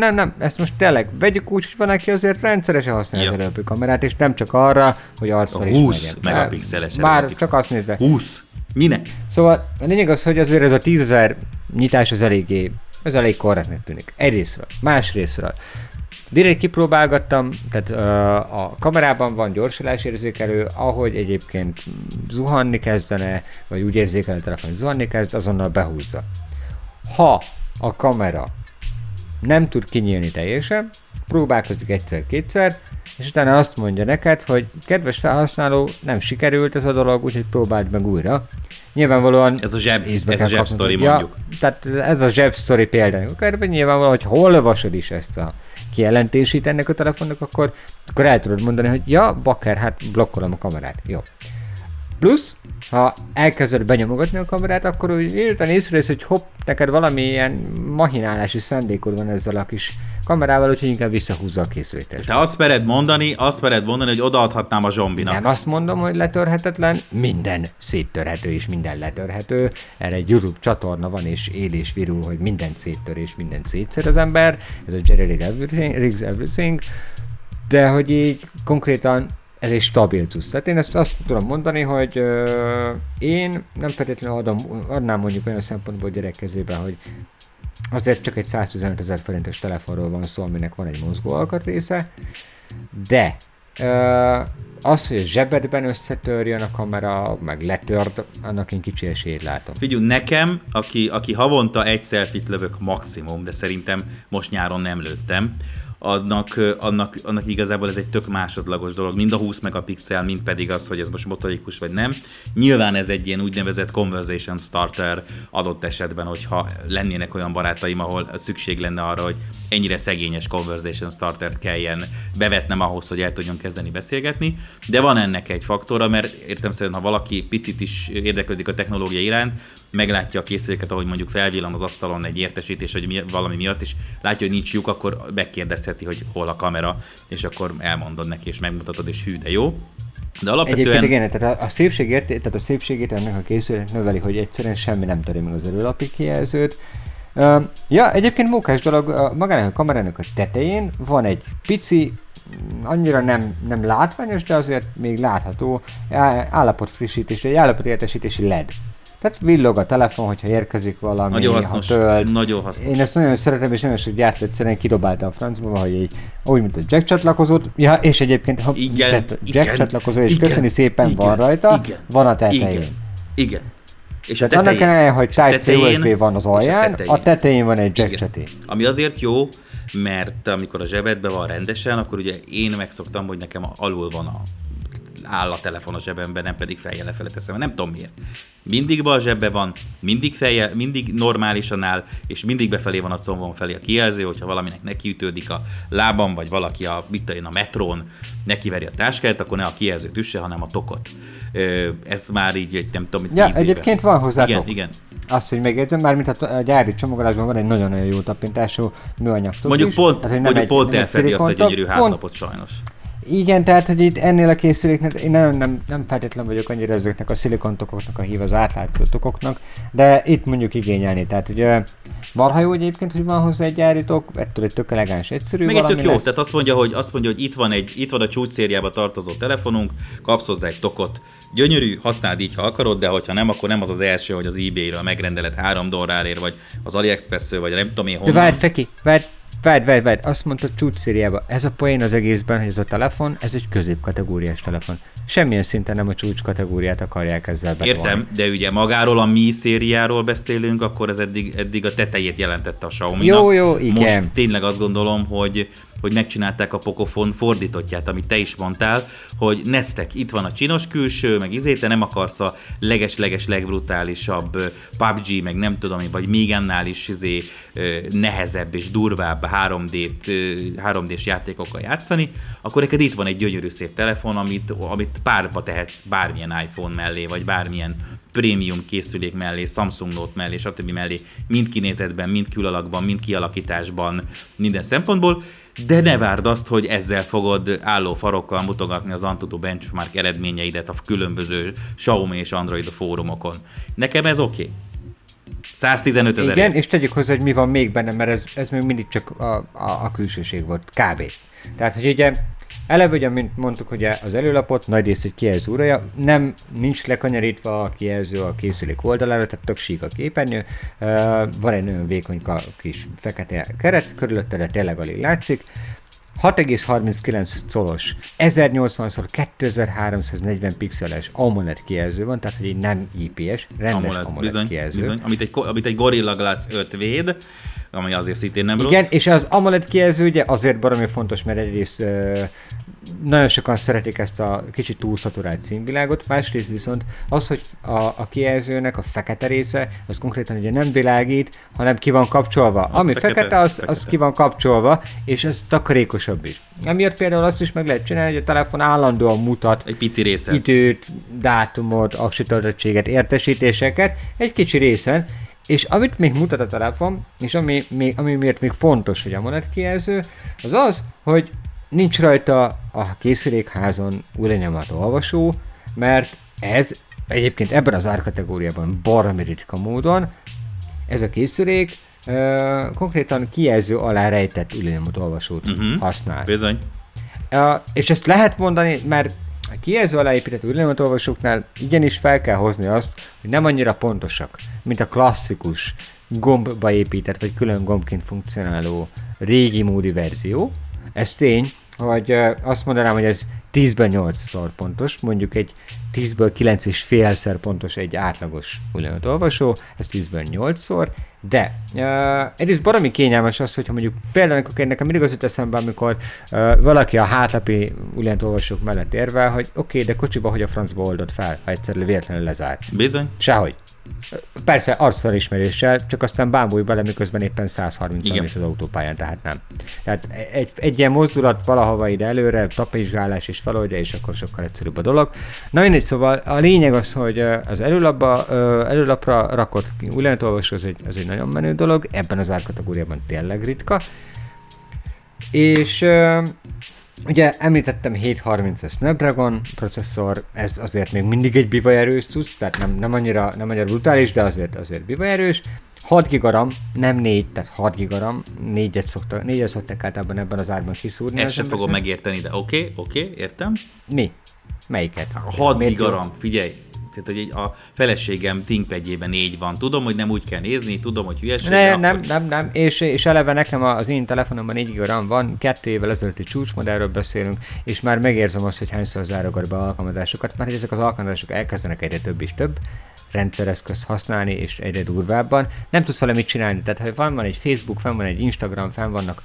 nem. Ezt most tényleg vegyük úgy, hogy van, aki azért rendszeresen használja az előbb kamerát, és nem csak arra, hogy arccal is 20 megapixeles. Bár csak azt nézze. 20? Minek? Szóval a lényeg az, hogy azért ez a 10,000 nyitás az elég korrektnek tűnik. Egyrészről, másrészről. Direkt kipróbálgattam, tehát a kamerában van gyorsulásérzékelő, ahogy egyébként zuhanni kezdene, vagy úgy érzékelő telefon, hogy zuhanni kezd, azonnal behúzza. Ha a kamera nem tud kinyílni teljesen, próbálkozik egyszer-kétszer, és utána azt mondja neked, hogy kedves felhasználó, nem sikerült ez a dolog, úgyhogy próbáld meg újra. Nyilvánvalóan... Ez a zseb sztori mondjuk. Ja, tehát ez a zseb sztori például. Nyilvánvalóan, hogy hol olvasod is ezt a kijelentését ennek a telefonnak, akkor el tudod mondani, hogy ja, bakker, hát blokkolom a kamerát. Jó. Plusz, ha elkezded benyomogatni a kamerát, akkor úgy értem észrevész, hogy hopp, neked valamilyen machinálási szándékod van ezzel a kis kamerával, úgyhogy inkább visszahúzza a készülést. Te azt mered mondani, hogy odaadhatnám a zombinak. Nem azt mondom, hogy letörhetetlen, minden széttörhető és minden letörhető. Erre egy YouTube csatorna van és él és virul, hogy minden széttör és minden szétszer az ember. Ez a Jerry Riggs Everything. De hogy így konkrétan ez egy stabil cucc. Tehát én ezt azt tudom mondani, hogy én nem feltétlenül adnám mondjuk olyan szempontból gyerek kezébe, hogy azért csak egy 115 000 forintos telefonról van szó, aminek van egy mozgó alkatrésze, de az, hogy a zsebedben összetörjön a kamera, meg letört, annak én kicsi esélyt látom. Figyelj, nekem, aki havonta egy selfie-t lövök maximum, de szerintem most nyáron nem lőttem, annak igazából ez egy tök másodlagos dolog, mind a 20 megapixel, mind pedig az, hogy ez most motorikus vagy nem. Nyilván ez egy ilyen úgynevezett conversation starter adott esetben, hogyha lennének olyan barátaim, ahol szükség lenne arra, hogy ennyire szegényes conversation startert kelljen bevetnem ahhoz, hogy el tudjon kezdeni beszélgetni, de van ennek egy faktora, mert értelemszerűen, ha valaki picit is érdeklődik a technológia iránt, meglátja a készüléket, ahogy mondjuk felvillan az asztalon egy értesítés, hogy valami miatt, és látja, hogy nincs lyuk, akkor megkérdezheti, hogy hol a kamera, és akkor elmondod neki, és megmutatod, és hű, de jó. De alapvetően... Egyébként igen, tehát a szépségét ennek a készüléknek növeli, hogy egyszerűen semmi nem töri meg az előlapi kijelzőt. Ja, egyébként mókás dolog, magának a kamerának a tetején van egy pici, annyira nem látványos, de azért még látható állapotfrissítés, egy állapotértesítési LED. Tehát villog a telefon, hogyha érkezik valami, nagyon hasznos, ha tölt. Nagyon hasznos. Én ezt nagyon szeretem, és nagyon sok gyártó egyszerűen kidobálta a francba, hogy így, úgy, mint a jack csatlakozót. Ja, és egyébként ha jack csatlakozó, és köszöni szépen, van rajta, van a tetején. Igen. És tehát annak ellenére, hogy Type-C USB van az alján, a tetején van egy jack csaté. Ami azért jó, mert amikor a zsebedben van rendesen, akkor ugye én megszoktam, hogy nekem alul van áll a telefon a zsebemben, nem pedig fejjel lefele teszem, nem tudom miért. Mindig bal zsebben van, mindig fejjel, mindig normálisan áll, és mindig befelé van a combom felé a kijelző, hogyha valaminek nekiütődik a lábam, vagy valaki a metrón nekiveri a táskáját, akkor ne a kijelzőt üsse, hanem a tokot. Ez már így, nem tudom, 10 éve. Egyébként van hozzá tok. Igen. Azt, hogy megjegyzem, mármint a gyári csomagolásban van egy nagyon-nagyon jó tapintású műanyag tok. Mondjuk pont elfedi azt egy gyönyörű hátlapot sajnos. Igen, tehát, hogy itt ennél a készüléknek, én nem feltétlenül vagyok annyira ezeknek a szilikontokoknak a hív, az átlátszó tokoknak, de itt mondjuk igényelni, tehát ugye marha jó egyébként, hogy van hozzá egy gyári tok, ettől egy tök elegáns, egyszerű valami lesz. Meg egy tök jó, tehát azt mondja, hogy itt van a csúcsszériába tartozó telefonunk, kapsz hozzá egy tokot. Gyönyörű, használd így, ha akarod, de hogyha nem, akkor nem az az első, hogy az eBay-ről megrendeled $3-ért, vagy az AliExpress-ről, vagy nem tudom én honnan. Várj, azt mondta csúcsszériába. Ez a poén az egészben, hogy ez a telefon, ez egy középkategóriás telefon. Semmilyen szinten nem a csúcskategóriát akarják ezzel betolni. Értem, de ugye magáról a Mi szériáról beszélünk, akkor ez eddig a tetejét jelentette a Xiaomi-nak. Jó, igen. Most tényleg azt gondolom, hogy megcsinálták a Pocophone fordítottját, amit te is mondtál, hogy neztek, itt van a csinos külső, meg te nem akarsz a leges-leges legbrutálisabb PUBG, meg nem tudom én, vagy még annál is nehezebb és durvább 3D-s játékokkal játszani, akkor neked itt van egy gyönyörű szép telefon, amit párba tehetsz bármilyen iPhone mellé, vagy bármilyen prémium készülék mellé, Samsung Note mellé, stb. Mellé, mind kinézetben, mind külalakban, mind kialakításban, minden szempontból, de ne várd azt, hogy ezzel fogod álló farokkal mutogatni az AnTuTu benchmark eredményeidet a különböző Xiaomi és Android fórumokon. Nekem ez oké. 115 000. Igen, és tegyük hozzá, hogy mi van még benne, mert ez még mindig csak a külsőség volt, kb. Tehát, hogy ugye eleve, ugye, mint mondtuk, hogy az előlapot nagy rész egy kijelző uraja, nem nincs lekanyarítva a kijelző a készülék oldalára, tehát tök sík a képernyő, van egy nagyon vékony kis fekete keret körülötte, de tényleg alig látszik, 6,39 colos, 1080x2340 pixeles AMOLED kijelző van, tehát egy nem IPS, rendes AMOLED bizony, kijelző. Bizony. Amit egy Gorilla Glass 5 véd, ami azért szintén nem rossz. Igen, és az AMOLED kijelző ugye azért baromi fontos, mert egyrészt nagyon sokan szeretik ezt a kicsit túlszaturált színvilágot, másrészt viszont az, hogy a kijelzőnek a fekete része, az konkrétan ugye nem világít, hanem ki van kapcsolva. Az ami fekete, az ki van kapcsolva, és ez takarékosabb is. Emiatt például azt is meg lehet csinálni, hogy a telefon állandóan mutat egy pici részen időt, dátumot, aksitöltöttséget, értesítéseket, egy kicsi részen. És amit még mutat a telefon, és ami miért még fontos, hogy AMOLED kijelző, az az, hogy nincs rajta a készülékházon újlenyomat olvasó, mert ez egyébként ebben az árkategóriában baromi ritka módon, ez a készülék konkrétan kijelző alá rejtett újlenyomat olvasót használ. Bizony. És ezt lehet mondani, mert a kijelző alá épített újlenyomat olvasóknál igenis fel kell hozni azt, hogy nem annyira pontosak, mint a klasszikus gombba épített, vagy külön gombként funkcionáló régi módi verzió. Ez tény, hogy azt mondanám, hogy ez 10-ből 8-szor pontos, mondjuk egy 10-ből 9,5-szer pontos egy átlagos újlenyomat olvasó, ez 10-ből 8-szor, de egyrészt baromi kényelmes az, hogyha mondjuk például nekem mindig az jut eszembe, amikor valaki a hátlapi újlenyomat olvasók mellett érvel, hogy oké, de kocsiba hogy a francba oldod fel, ha egyszerűen véletlenül lezár. Bizony. Sehogy. Persze arcfelismeréssel, csak aztán bámulj bele, miközben éppen 130-an mész az autópályán, tehát nem. Tehát egy ilyen mozdulat valahova ide előre, tapizsgálás és feloldja, és akkor sokkal egyszerűbb a dolog. Na mindegy, szóval a lényeg az, hogy az előlapra rakott újlenyomatolvasó az egy nagyon menő dolog, ebben az árkategóriában tényleg ritka. És ugye említettem 730-es Snapdragon processzor, ez azért még mindig egy bivajerős cucc, tehát nem annyira brutális, de azért bivajerős. 6 GB RAM, nem 4, tehát 6 GB RAM, 4-et szokták általában ebben az árban kiszúrni. Ezt sem fogom megérteni, de oké, értem. Mi? Melyiket? 6 GB RAM, figyelj! Tehát a feleségem ThinkPad-jében 4 van. Tudom, hogy nem úgy kell nézni, tudom, hogy hülyeség. Nem. És eleve nekem az én telefonomban 4 GB RAM van, 2 évvel ezelőtti csúcsmodellről beszélünk, és már megérzem azt, hogy hányszor zárogat be alkalmazásokat, mert ezek az alkalmazások elkezdenek egyre több és több rendszereszközt használni, és egyre durvábban. Nem tudsz valamit csinálni, tehát ha van egy Facebook, fenn van egy Instagram, fenn vannak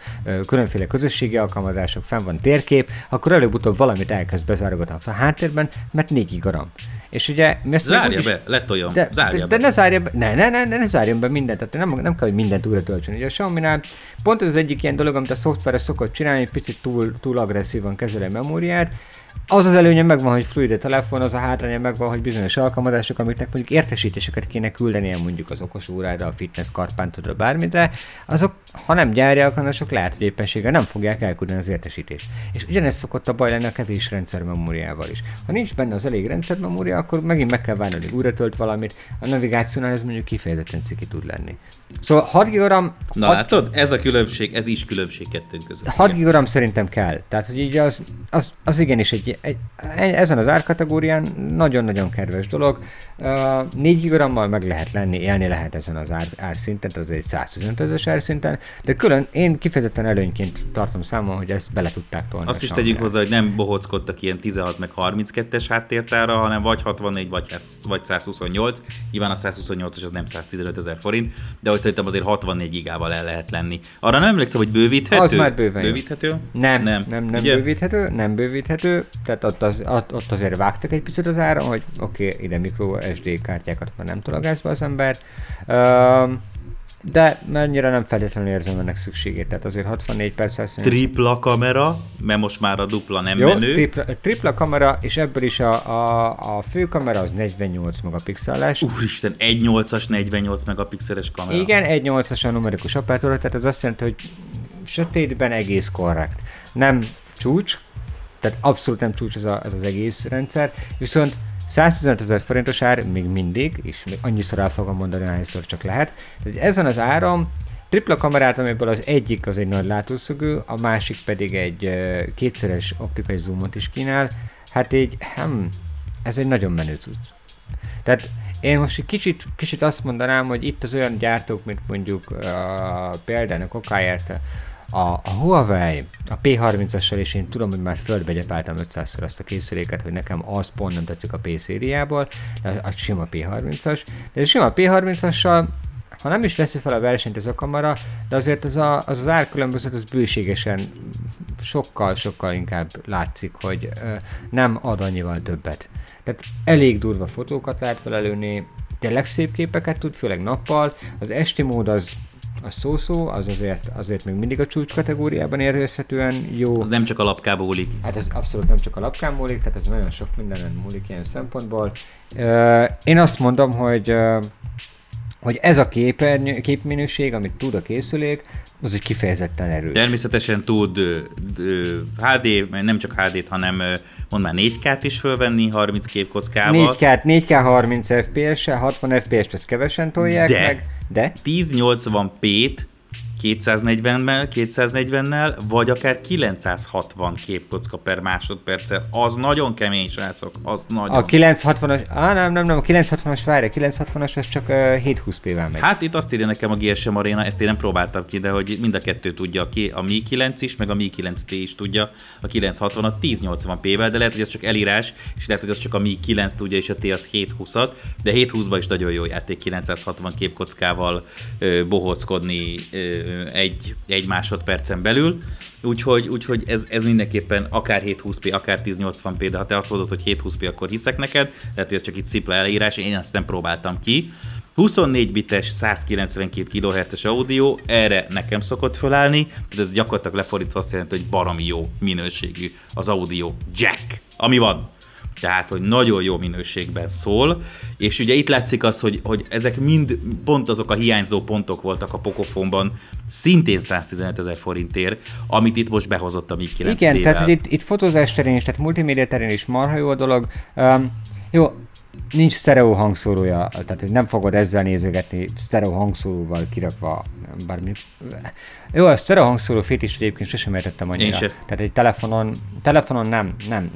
különféle közösségi alkalmazások, fenn van térkép, akkor előbb-utóbb valamit elkezd bezárogatni a háttérben, mert 4 GB RAM. És ugye... Zárja be, letoljam, zárja be. De ne zárja be, ne zárjon be mindent, tehát nem kell, hogy mindent újra töltsön. Ugye a Xiaominál pont az egyik ilyen dolog, amit a szoftveres szokott csinálni, egy picit túl agresszívan kezeli a memóriát. Az előnye megvan, hogy fluid a telefon, az a hátránya megvan, hogy bizonyos alkalmazások, amiknek mondjuk értesítéseket kéne küldenie mondjuk az okos órára, a fitness karpántodra, bármire, azok, ha nem gyári alkalmazások, lehet, hogy éppenséggel nem fogják elküldeni az értesítést. És ugyanez szokott a baj lenni a kevés rendszermemóriával is. Ha nincs benne az elég rendszermemória, akkor megint meg kell várni, hogy újra tölt valamit, a navigációnál ez mondjuk kifejezetten ciki tud lenni. Szóval 6 GB RAM... Na látod, ez a különbség, ez is különbség kettőnk között. 6 GB RAM szerintem kell. Tehát, hogy így az igenis ezen az árkategórián nagyon-nagyon kedves dolog. 4 GB RAM-mal meg lehet élni lehet ezen az árszinten, tehát az egy 115-es árszinten, de külön én kifejezetten előnyként tartom számon, hogy ezt bele tudták tolni. Azt is tegyük hozzá, hogy nem bohockodtak ilyen 16 meg 32-es háttértára, hanem vagy 64 vagy 128, nyilván a 128-os az nem 115 000 forint, de hogy szerintem azért 64 gigával el lehet lenni. Arra nem emlékszem, hogy bővíthető? Az már bőven bővíthető? Nem bővíthető, tehát ott azért vágtak egy picit az áron, hogy oké, ide microSD kártyákat már nem tologász be az ember, de annyira nem feltétlenül érzem ennek szükségét, tehát azért 64x100... Tripla kamera, mert most már a dupla nem menő. Jó, tripla kamera, és ebből is a fő kamera az 48 megapixeles. Úristen, 1.8-as 48 megapixeles kamera. Igen, 1.8-as a numerikus apertúra, tehát az azt jelenti, hogy sötétben egész korrekt. Nem csúcs, tehát abszolút nem csúcs ez az egész rendszer, viszont 115 000 forintos ár még mindig, és még annyiszor el fogom mondani, ahányszor csak lehet. Tehát ezen az áron tripla kamerát, amiből az egyik az egy nagy látószögű, a másik pedig egy kétszeres optikai zoomot is kínál, hát így, ez egy nagyon menő cucc. Tehát én most egy kicsit azt mondanám, hogy itt az olyan gyártók, mint mondjuk például a Kokáját, A Huawei, a P30-assal, és én tudom, hogy már földbegyepáltam 500-szor azt a készüléket, hogy nekem az pont nem tetszik a P-szériából, a sima P30-as, de a sima P30-assal, ha nem is veszi fel a versenyt az a kamera, de azért az árkülönbözet az bőségesen sokkal-sokkal inkább látszik, hogy nem ad annyival többet. Tehát elég durva fotókat lehet felelőni, tényleg szép képeket tud, főleg nappal, az esti mód az szó-szó, az azért még mindig a csúcs kategóriában érezhetően jó. Az nem csak a lapkába múlik. Hát ez abszolút nem csak a lapkán múlik, tehát ez nagyon sok mindenen múlik ilyen szempontból. Én azt mondom, hogy ez a képminőség, amit tud a készülék, az egy kifejezetten erős. Természetesen tud HD, nem csak HD-t, hanem mondd már 4K-t is fölvenni 30 képkockával. 4K 30 FPS-sel, 60 FPS-t ezt kevesen tolják meg. De 1080p-t 240-nel, vagy akár 960 képkocka per másodperccel. Az nagyon kemény, srácok, az nagyon. A 960-as, a 960-as várja, 960-as az csak 720p-vel megy. Hát itt azt írja nekem a GSM Arena, ezt én nem próbáltam ki, de hogy mind a kettő tudja, a Mi 9 is, meg a Mi 9T is tudja, a 960-at 1080p-vel, de lehet, hogy ez csak elírás, és lehet, hogy az csak a Mi 9 tudja, és a T az 720-at, de 720-ban is nagyon jó játék 960 képkockával bohóckodni egy másodpercen belül, úgyhogy ez mindenképpen akár 720p, akár 1080p, de ha te azt mondod, hogy 720p, akkor hiszek neked, lehet, hogy ez csak itt szipla elírás, én azt nem próbáltam ki. 24 bites, 192 kHz-es audio, erre nekem szokott fölállni, de ez gyakorlatilag lefordítva azt jelenti, hogy baromi jó minőségű az audio jack, ami van. Tehát, hogy nagyon jó minőségben szól, és ugye itt látszik az, hogy ezek mind pont azok a hiányzó pontok voltak a Pocophone-ban, szintén 115 000 forintért, amit itt most behozott a Mi 9T-vel. Igen, tehát itt fotózás terén is, tehát multimédia terén is marha jó a dolog. Jó, nincs sztereó hangszórója, tehát nem fogod ezzel nézegetni sztereó hangszóróval kirakva bármi. Jó, a sztereó hangszóró fétis egyébként sosem értettem annyira. Tehát egy telefonon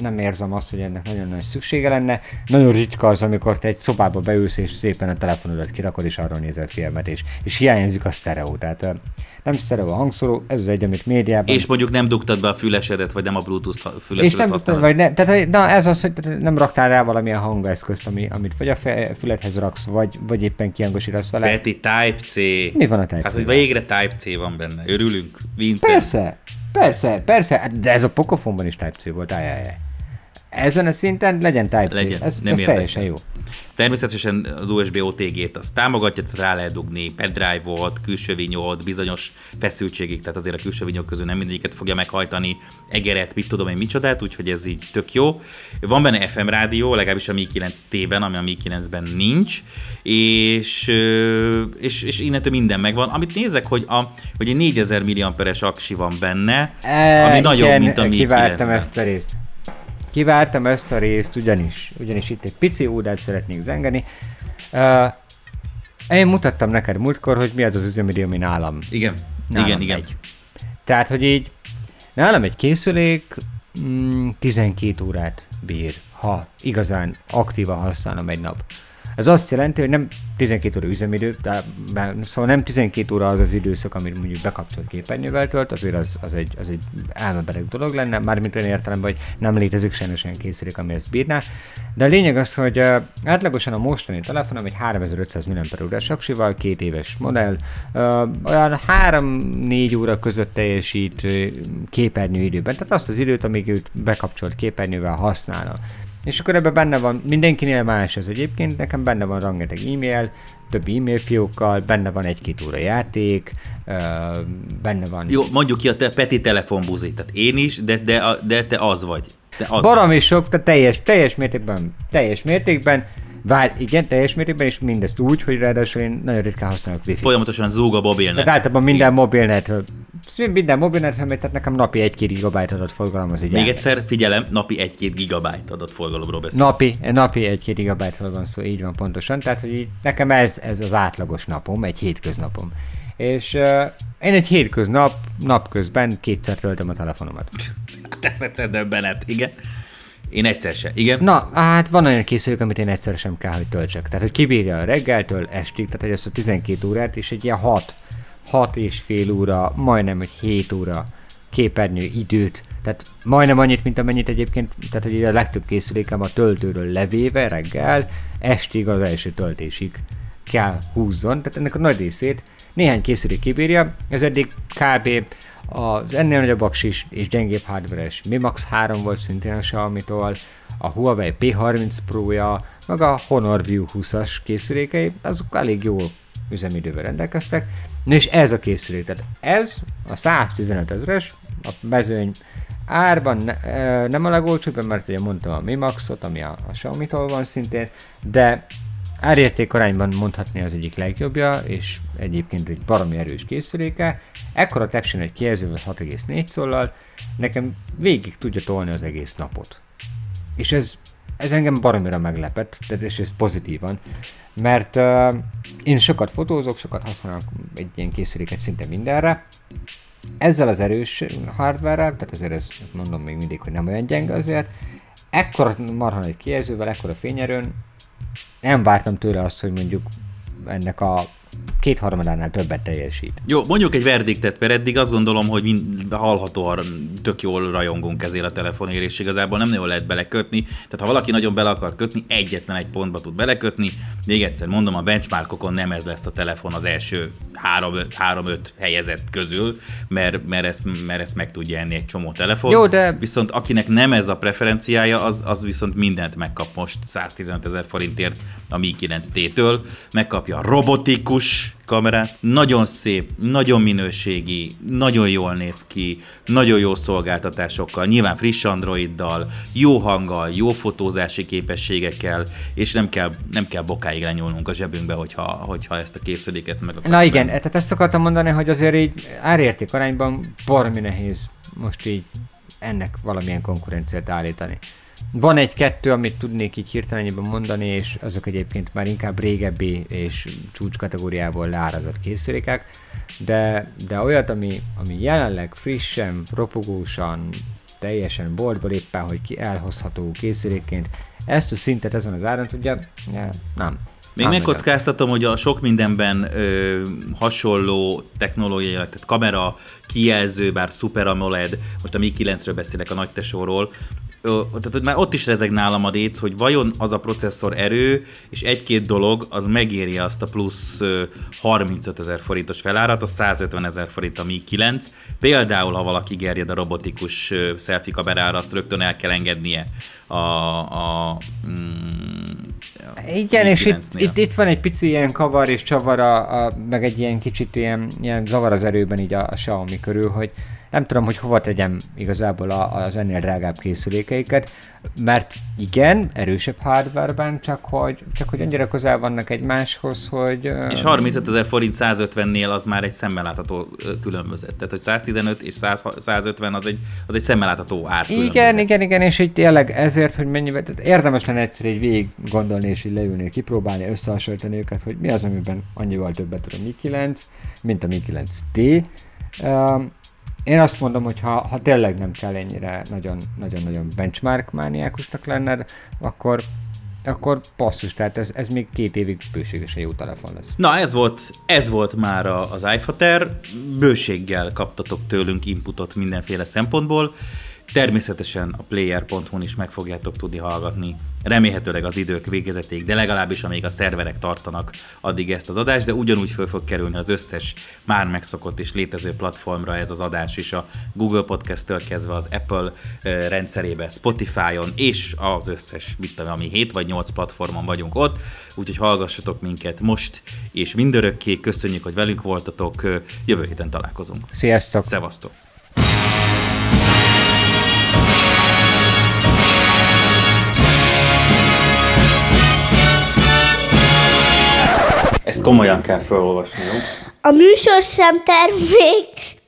nem érzem azt, hogy ennek nagyon nagy szüksége lenne. Nagyon ritka az, amikor te egy szobába beülsz és szépen a telefonodat kirakod és arról nézel filmet, és hiányzik a sztereó. Tehát nem sztereó a hangszóró, ez az egy, amit médiában... És mondjuk nem dugtad be a fülesedet, vagy nem a Bluetooth fülesedet használod. Tehát ez az, hogy nem raktál rá valamilyen hangeszközt, amit vagy a fülethez raksz, vagy éppen kiangosítasz vele. Peti, Type-C. Mi van a Type-C? Hát, hogy végre Type-C van benne. Örülünk, Vincent. Persze, de ez a Pocophone-ban is Type-C volt, álljálljál. Ezen a szinten legyen Type-C, ez teljesen jó. Természetesen az USB OTG-t azt támogatja, rá lehet dugni pendrive-ot, külső vinyót, bizonyos feszültségig, tehát azért a külső vinyók közül nem mindegyiket fogja meghajtani, egeret, mit tudom én micsodát, úgyhogy ez így tök jó. Van benne FM rádió, legalábbis a Mi 9T-ben, ami a Mi 9-ben nincs, és innentől minden megvan. Amit nézek, hogy egy 4000 mAh-es aksi van benne, ami nagyobb, mint a Mi 9-ben. Kivártam ezt a részt. Kivártam ezt a részt, ugyanis itt egy pici ódát szeretnék zengeni. Én mutattam neked múltkor, hogy mi az üzemidő, ami nálam. Igen. Tehát, hogy így nálam egy készülék 12 órát bír, ha igazán aktívan használom egy nap. Ez azt jelenti, hogy nem 12 óra üzemidő, szóval nem 12 óra az az időszak, amit mondjuk bekapcsolt képernyővel tölt, azért az egy elmebereg dolog lenne, mármint olyan értelemben, hogy nem létezik sajnos olyan készülék, ami ezt bírná. De a lényeg az, hogy átlagosan a mostani telefonom egy 3500 mAh-s aksival, 2 éves modell, olyan 3-4 óra között teljesít képernyőidőben, tehát azt az időt, amíg őt bekapcsolt képernyővel használom. És akkor ebben benne van, mindenkinél más ez egyébként, nekem benne van rengeteg e-mail, több e-mail fiókkal, benne van 1-2 óra játék, benne van... Jó, mondjuk ki a Peti telefonbuzit, tehát én is, de te az vagy. Baromi sok, tehát teljes mértékben, igen, teljes mértékben, és mindezt úgy, hogy ráadásul én nagyon ritkán használok Wi-Fi-t. Folyamatosan zúg a mobilnet. Tehát általában minden mobilnetről megy, tehát nekem napi 1-2 gigabájt adott forgalom az így. Még egyszer, figyelem, napi 1-2 gigabájt adott forgalomról beszélünk. Napi 1-2 gigabájtról van szó, így van pontosan, tehát hogy így, nekem ez az átlagos napom, egy hétköznapom. És én egy hétköznap, napközben 2-szer töltöm a telefonomat. Ezt egyszer döbbenet, igen. Én egyszer sem, igen. Na, hát van olyan készülék, amit én egyszer sem kell, hogy töltsek. Tehát, hogy kibírja a reggeltől estig, tehát hogy ezt a 12 órát, és egy ilyen 6 6,5 óra, majdnem egy 7 óra képernyő időt, tehát majdnem annyit, mint amennyit egyébként, tehát hogy a legtöbb készülékem a töltőről levéve reggel, estig az első töltésig kell húzzon, tehát ennek a nagy részét néhány készülék kibírja, ez eddig kb. Az ennél nagyobb aksis és gyengébb hardware-es Mi Max 3 volt szintén a Xiaomi-tól, a Huawei P30 Pro-ja, meg a Honor View 20-as készülékei, azok elég jó üzemidővel rendelkeztek. Na és ez a készülék, tehát ez a 115 ezres, a mezőny árban nem a legolcsóbb, mert ugye mondtam a Mi Maxot, ami a Xiaomi-tól van szintén, de árérték arányban mondhatni az egyik legjobbja, és egyébként egy baromi erős készüléke. Ekkora tepsin egy kijelzővel 6,4 collal, nekem végig tudja tolni az egész napot. És ez engem baromira meglepett, tehát és ez pozitívan, mert én sokat fotózok, sokat használok egy ilyen készüléket szinte mindenre. Ezzel az erős hardware-rel, tehát azért ezt mondom még mindig, hogy nem olyan gyenge azért, ekkora marha nagy kijelzővel, ekkora fényerőn, nem vártam tőle azt, hogy mondjuk ennek a 2/3-ánál többet teljesít. Jó, mondjuk egy verdiktet, mert eddig azt gondolom, hogy hallhatóan tök jól rajongunk ezért a telefonért, és igazából nem nagyon lehet belekötni. Tehát ha valaki nagyon bele akar kötni, egyetlen egy pontba tud belekötni. Még egyszer mondom, a benchmarkokon nem ez lesz a telefon az első 3-5 helyezett közül, mert ezt meg tudja enni egy csomó telefon. Jó, de... Viszont akinek nem ez a preferenciája, az viszont mindent megkap most 115 ezer forintért a Mi 9T-től. Megkapja a robotikus kamerát, nagyon szép, nagyon minőségi, nagyon jól néz ki, nagyon jó szolgáltatásokkal, nyilván friss Androiddal, jó hanggal, jó fotózási képességekkel, és nem kell bokáig lenyúlnunk a zsebünkbe, hogyha ezt a készüléket meg akarunk. Na igen, tehát ezt szoktam mondani, hogy azért így árérték arányban baromi nehéz most így ennek valamilyen konkurenciát állítani. Van egy-kettő, amit tudnék így hirtelenjében mondani, és azok egyébként már inkább régebbi és csúcskategóriából leárazott készülékek, de olyat, ami jelenleg frissen, ropogósan, teljesen boltból éppen, hogy elhozható készülékként, ezt a szintet ezen az áron tudja, nem. Még megkockáztatom, hogy a sok mindenben hasonló technológiai, tehát kamera, kijelző, bár Super AMOLED, most a Mi 9-ről beszélek, a nagy tesóról, tehát már ott is rezeg nálam a déc, hogy vajon az a processzor erő, és egy-két dolog, az megéri azt a plusz 35 ezer forintos felárat, a 150 ezer forint a Mi 9. Például, ha valaki gerjed a robotikus selfie kamerára, azt rögtön el kell engednie Igen, Mi és itt van egy pici ilyen kavar és csavar, meg egy ilyen kicsit ilyen zavar az erőben így a Xiaomi körül, hogy nem tudom, hogy hova tegyem igazából az ennél drágább készülékeiket, mert igen, erősebb hardware-ben, csak hogy annyira közel vannak egymáshoz, hogy... És 35 ezer forint 150-nél az már egy szemmel látható különbözet. Tehát, hogy 115 és 150 az egy szemmel látható árkülönbözet. Igen, és így tényleg ezért, hogy mennyivel... Tehát érdemes lenne egyszer így végig gondolni, és így leülni, kipróbálni, összehasonlítani őket, hogy mi az, amiben annyival többet tud a Mi 9, mint a Mi 9T. Én azt mondom, hogy ha tényleg nem kell ennyire nagyon-nagyon benchmark mániákusnak lenned, akkor passzus, tehát ez még 2 évig bőségesen jó telefon lesz. Na, ez volt már az iFater, bőséggel kaptatok tőlünk inputot mindenféle szempontból, természetesen a player.hu-n is meg fogjátok tudni hallgatni, remélhetőleg az idők végezetéig, de legalábbis amíg a szerverek tartanak addig ezt az adást, de ugyanúgy föl fog kerülni az összes már megszokott és létező platformra ez az adás is, a Google Podcast-től kezdve az Apple rendszerébe, Spotify-on és az összes, ami 7 vagy 8 platformon vagyunk ott, úgyhogy hallgassatok minket most és mindörökké, köszönjük, hogy velünk voltatok, jövő héten találkozunk. Sziasztok! Szevasztok! Ezt komolyan kell felolvasni, jó? A műsorszám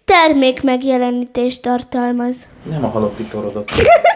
termék megjelenítést tartalmaz. Nem a halott titorodat.